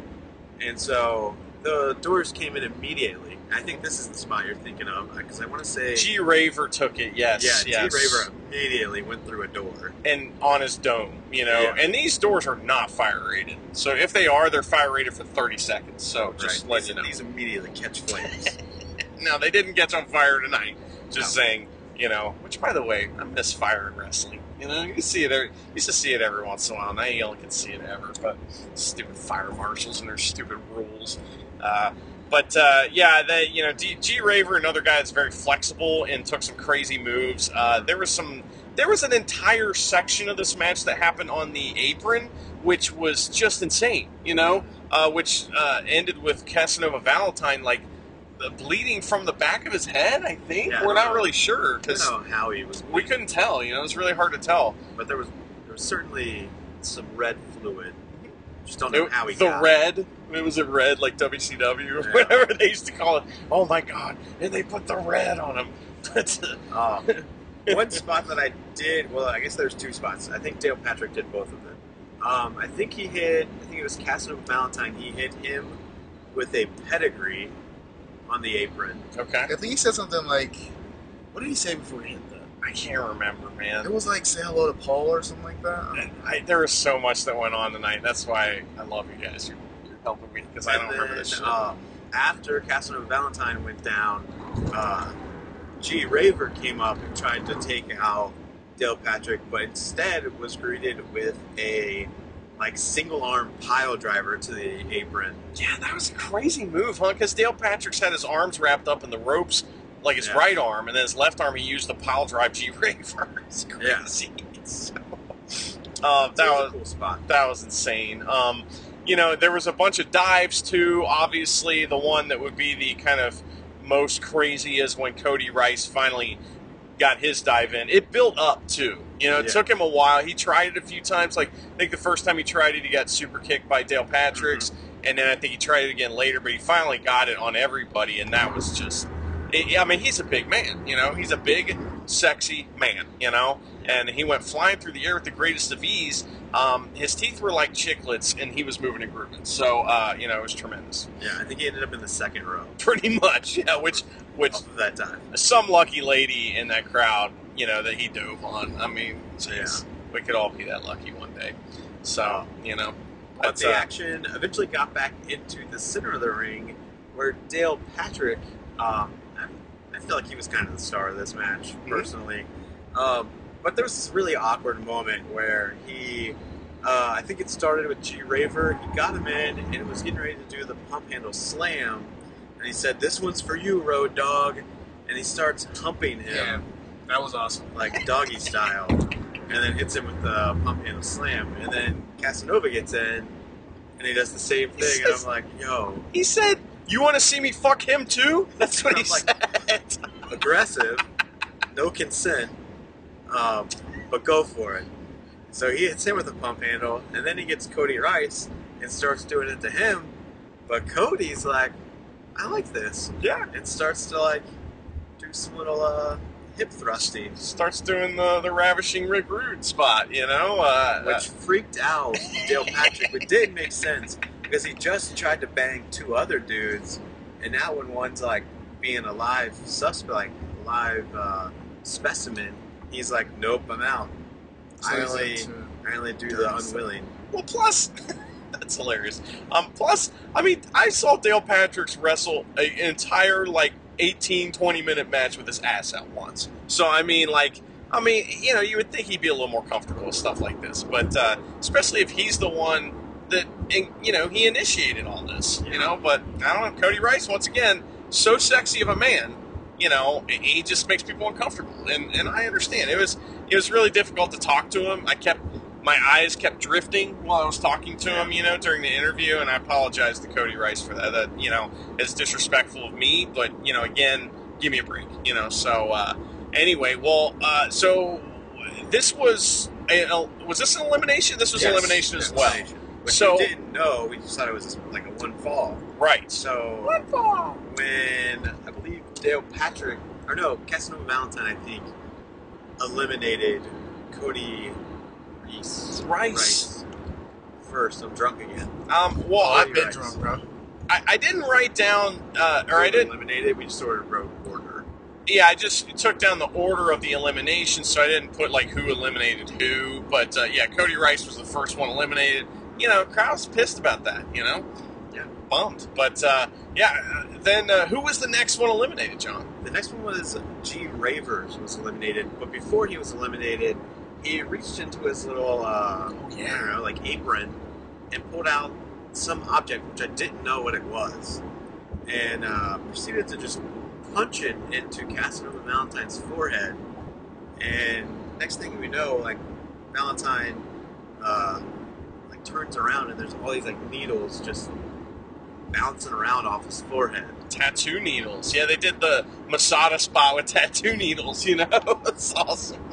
and so the doors came in immediately. I think this is the spot you're thinking of, because I want to say G-Raver took it. Yes. Yeah, yes. G-Raver immediately went through a door and on his dome, you know. Yeah. And these doors are not fire rated, so if they are, they're fire rated for 30 seconds. So just let you know, these immediately catch flames. No, they didn't catch on fire tonight. Just saying, you know. Which, by the way, I miss fire in wrestling. You know, you can see it. You used to see it every once in a while. Now you only can see it ever. But stupid fire marshals and their stupid rules. But yeah, they, you know, G-Raver, another guy that's very flexible and took some crazy moves. There was an entire section of this match that happened on the apron, which was just insane, you know, which ended with Casanova Valentine, like, bleeding from the back of his head, I think. Yeah, we're not really sure. Cause I don't know how he was bleeding. We couldn't tell, you know, it was really hard to tell. But there was certainly some red fluid. Just don't know how he got it. It was a red, like WCW or whatever they used to call it. Oh my God! And they put the red on him. One spot that I guess there's two spots. I think Dale Patrick did both of them. I think it was Casanova Valentine. He hit him with a pedigree on the apron. Okay. I think he said something like, "What did he say before he hit that?" I can't remember, man. It was like, "Say hello to Paul" or something like that. There was so much that went on tonight. That's why I love you guys. You're helping me because I don't remember this shit. After Casanova Valentine went down, G-Raver came up and tried to take out Dale Patrick, but instead was greeted with a single-arm pile driver to the apron. Yeah, that was a crazy move, huh? Because Dale Patrick's had his arms wrapped up in the ropes, like his right arm, and then his left arm he used the pile drive G-Raver. It's crazy. Yeah. So, that was a cool spot. That was insane. You know, there was a bunch of dives, too. Obviously, the one that would be the kind of most crazy is when Cody Rice finally got his dive in. It built up, too. You know, it took him a while. He tried it a few times. Like, I think the first time he tried it, he got super kicked by Dale Patricks. Mm-hmm. And then I think he tried it again later, but he finally got it on everybody, and that was just... I mean, he's a big man, you know. He's a big, sexy man, you know. And he went flying through the air with the greatest of ease. His teeth were like chiclets, and he was moving and grooving. So, you know, it was tremendous. Yeah, I think he ended up in the second row. Pretty much, yeah, which that time. Some lucky lady in that crowd, you know, that he dove on. I mean, geez, we could all be that lucky one day. So, you know. But the action eventually got back into the center of the ring where Dale Patrick... I feel like he was kind of the star of this match, personally. But there was this really awkward moment where he I think it started with G-Raver. He got him in and was getting ready to do the pump handle slam. And he said, "This one's for you, Road Dog." And he starts humping him. Yeah, that was awesome. Like doggy style. And then hits him with the pump handle slam. And then Casanova gets in and he does the same thing. Says, and I'm like, yo. He said, "You want to see me fuck him too?" That's what he said. Aggressive. No consent. But go for it. So he hits him with a pump handle, and then he gets Cody Rice and starts doing it to him. But Cody's like, "I like this." Yeah. And starts to, like, do some little hip thrusting. Starts doing the ravishing Rick Rude spot, you know? Which freaked out Dale Patrick, but did make sense because he just tried to bang two other dudes. And now when one's, like, being a live suspect, like, live specimen, he's like, "Nope, I'm out. I only do the unwilling." Well, plus, that's hilarious. Plus, I mean, I saw Dale Patricks wrestle an entire, like, 18, 20-minute match with his ass out once. So, I mean, like, you know, you would think he'd be a little more comfortable with stuff like this. But especially if he's the one that, you know, he initiated all this, you know. But, I don't know, Cody Rice, once again, so sexy of a man. You know, he just makes people uncomfortable, and I understand. It was really difficult to talk to him. My eyes kept drifting while I was talking to him, you know, during the interview, and I apologize to Cody Rice for that. That, you know, it's disrespectful of me, but, you know, again, give me a break, you know. So anyway, well, so this was this an elimination? This was elimination as well. Which so, we didn't know. We just thought it was like a one fall. Right. So one fall. When I believe Dale Patrick, or no, Casanova Valentine, I think, eliminated Cody Rice. First, I'm drunk again. Well, I've been drunk, bro. I didn't write down, or I didn't. Eliminated, we just sort of wrote order. Yeah, I just took down the order of the elimination, so I didn't put, like, who eliminated who. But, yeah, Cody Rice was the first one eliminated. You know, crowd's pissed about that, you know? Yeah. Bummed. But, yeah, then who was the next one eliminated, John? The next one was G-Raver was eliminated. But before he was eliminated, he reached into his little, I don't know, like, apron and pulled out some object, which I didn't know what it was, and proceeded to just punch it into Casanova Valentine's forehead. And next thing we know, like, Valentine, turns around and there's all these, like, needles just bouncing around off his forehead. Tattoo needles. Yeah, they did the Masada spot with tattoo needles, you know? That's awesome.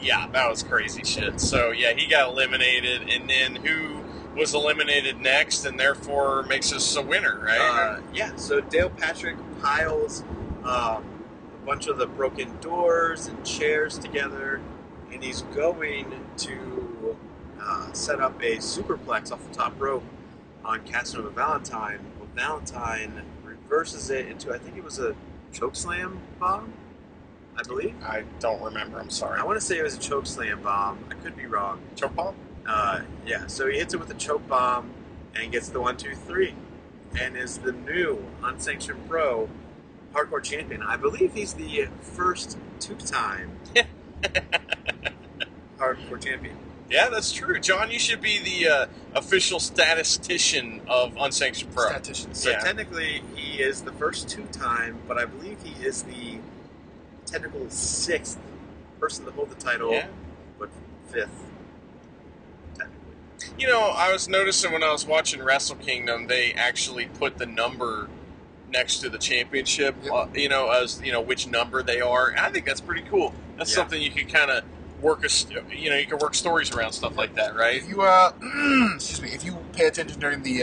Yeah, that was crazy shit. So, yeah, he got eliminated, and then who was eliminated next and therefore makes us a winner, right? Yeah, so Dale Patrick piles a bunch of the broken doors and chairs together, and he's going to set up a superplex off the top rope on Casanova Valentine. Well, Valentine reverses it into, I think it was a chokeslam bomb, I believe. I don't remember. I'm sorry. I want to say it was a chokeslam bomb. I could be wrong. Choke bomb? Yeah. So he hits it with a choke bomb and gets the 1, 2, 3, and is the new Unsanctioned Pro Hardcore Champion. I believe he's the first two-time Hardcore Champion. Yeah, that's true. John, you should be the official statistician of Unsanctioned Pro. Statistician. So technically, he is the first two-time, but I believe he is the technical sixth person to hold the title, but fifth, technically. You know, I was noticing when I was watching Wrestle Kingdom, they actually put the number next to the championship, you know, as, you know, which number they are. And I think that's pretty cool. That's something you could kind of you can work stories around stuff like that, right? If you excuse me, if you pay attention during the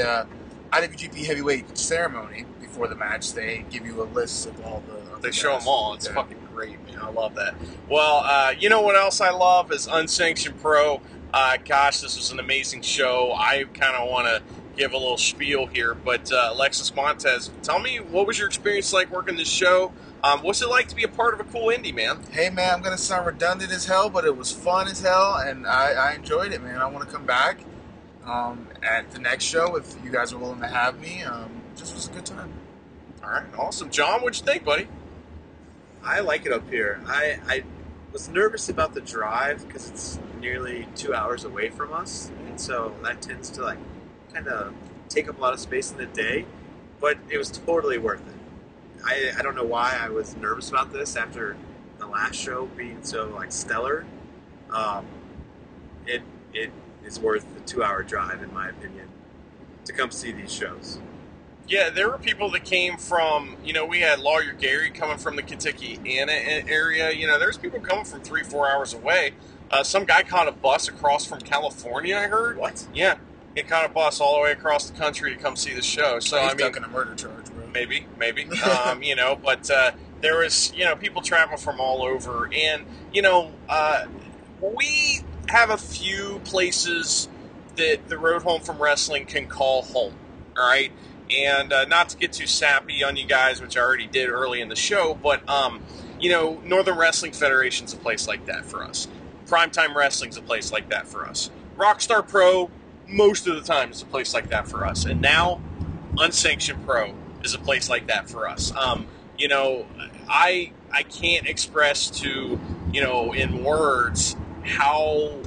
IWGP Heavyweight ceremony before the match, they give you a list of all the. They show them all. It's fucking great, man. I love that. Well, you know what else I love is Unsanctioned Pro. Gosh, this was an amazing show. I kind of want to give a little spiel here, but Alexis Montez, tell me, what was your experience like working this show? What's it like to be a part of a cool indie, man? Hey, man, I'm going to sound redundant as hell, but it was fun as hell, and I enjoyed it, man. I want to come back at the next show if you guys are willing to have me. Just was a good time. All right, awesome. John, what'd you think, buddy? I like it up here. I was nervous about the drive because it's nearly 2 hours away from us, and so that tends to like kind of take up a lot of space in the day, but it was totally worth it. I don't know why I was nervous about this after the last show being so like stellar. It is worth the 2 hour drive, in my opinion, to come see these shows. Yeah, there were people that came from, you know, we had Lawyer Gary coming from the Kentucky-Anna area. You know, there's people coming from 3-4 hours away. Some guy caught a bus across from California, I heard. What? Yeah. He caught a bus all the way across the country to come see the show. So he's ducking a murder charge, bro. Maybe. You know, but there was, you know, people traveling from all over. And, you know, we have a few places that the road home from wrestling can call home, all right? And not to get too sappy on you guys, which I already did early in the show, but, you know, Northern Wrestling Federation's a place like that for us. Primetime Wrestling's a place like that for us. Rockstar Pro, most of the time, is a place like that for us. And now, Unsanctioned Pro is a place like that for us. You know, I can't express to, you know, in words, how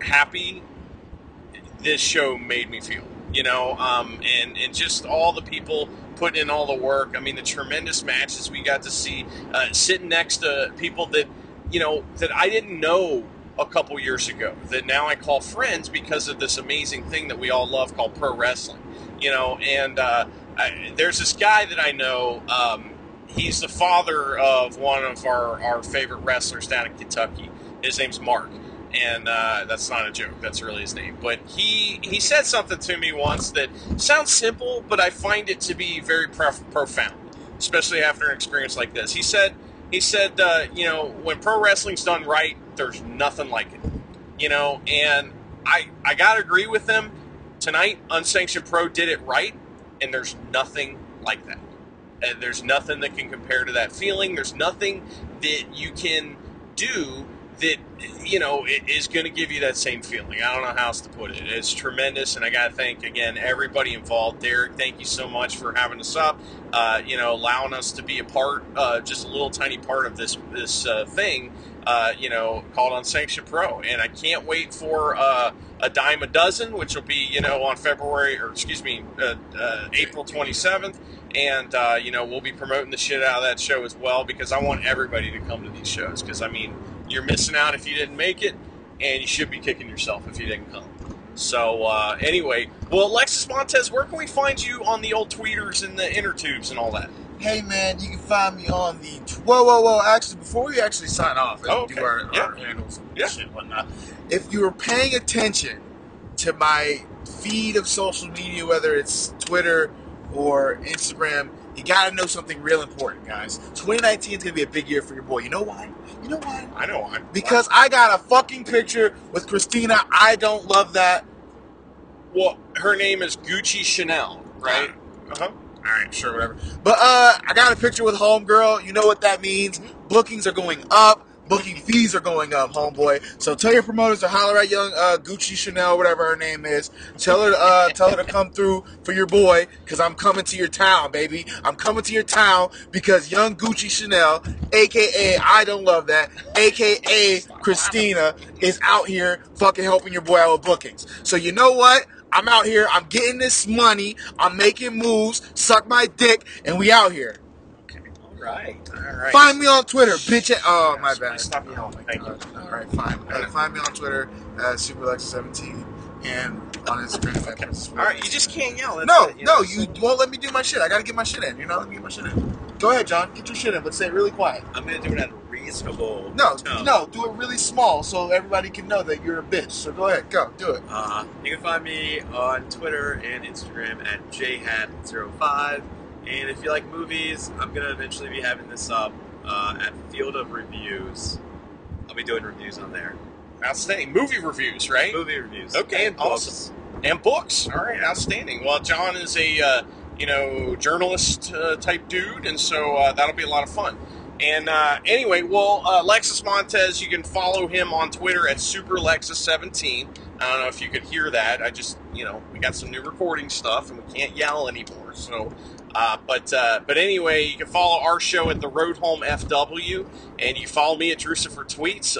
happy this show made me feel. You know, and just all the people putting in all the work. I mean, the tremendous matches we got to see, sitting next to people that, you know, that I didn't know a couple years ago that now I call friends because of this amazing thing that we all love called pro wrestling. You know, and there's this guy that I know. He's the father of one of our favorite wrestlers down in Kentucky. His name's Mark. And that's not a joke. That's really his name. But he said something to me once that sounds simple, but I find it to be very profound, especially after an experience like this. He said, you know, when pro wrestling's done right, there's nothing like it. You know, and I got to agree with him. Tonight, Unsanctioned Pro did it right, and there's nothing like that. And there's nothing that can compare to that feeling. There's nothing that you can do that, you know, it is going to give you that same feeling. I don't know how else to put it. It's tremendous, and I got to thank, again, everybody involved. Derek, thank you so much for having us up, you know, allowing us to be a part, just a little tiny part of this thing, you know, called Unsanctioned Pro. And I can't wait for a dime a dozen, which will be, you know, on April 27th. And, you know, we'll be promoting the shit out of that show as well because I want everybody to come to these shows because, I mean, you're missing out if you didn't make it, and you should be kicking yourself if you didn't come. So, anyway, well, Alexis Montez, where can we find you on the old tweeters and the inner tubes and all that? Hey, man, you can find me on the... Whoa. Actually, before we actually sign off and do our handles and shit and whatnot, if you were paying attention to my feed of social media, whether it's Twitter or Instagram, you got to know something real important, guys. 2019 is going to be a big year for your boy. You know why? I know why. Because I got a fucking picture with Christina. I don't love that. Well, her name is Gucci Chanel, right? Uh-huh. All right, sure, whatever. But I got a picture with homegirl. You know what that means. Bookings are going up. Booking fees are going up, homeboy. So tell your promoters to holler at young Gucci Chanel, whatever her name is. Tell her to come through for your boy, because I'm coming to your town, baby. I'm coming to your town because young Gucci Chanel, a.k.a. I don't love that, a.k.a. Christina, is out here fucking helping your boy out with bookings. So you know what? I'm out here. I'm getting this money. I'm making moves. Suck my dick, and we out here. All right. Find me on Twitter, bitch. Oh, my bad. Stop me home. Thank you. All right, fine. Find me on Twitter at SuperLexus17 and on Instagram. Okay. All right, you just can't yell. No, you won't let me do my shit. I got to get my shit in. You're not letting me get my shit in. Go ahead, John. Get your shit in, but say it really quiet. I'm going to do it at a reasonable tone. No, do it really small so everybody can know that you're a bitch. So go ahead. Go. Do it. You can find me on Twitter and Instagram at jhat05. And if you like movies, I'm going to eventually be having this up at Field of Reviews. I'll be doing reviews on there. Outstanding. Movie reviews, right? Movie reviews. Okay. And awesome. Books. And books. All right. Outstanding. Well, John is a, you know, journalist type dude, and so that'll be a lot of fun. And anyway, well, Alexis Montez, you can follow him on Twitter at SuperLexus17. I don't know if you could hear that. I just, you know, we got some new recording stuff, and we can't yell anymore, so... But anyway, you can follow our show at The Road Home FW, and you follow me at Drusa for tweets.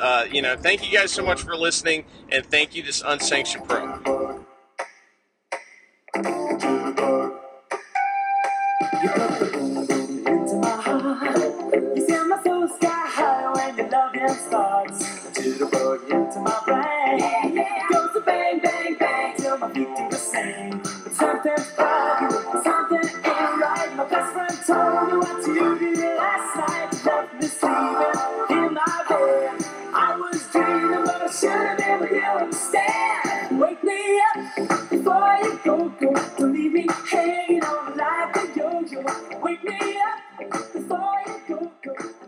Thank you guys so much for listening, and thank you to Unsanctioned Pro. Wake me up before you go.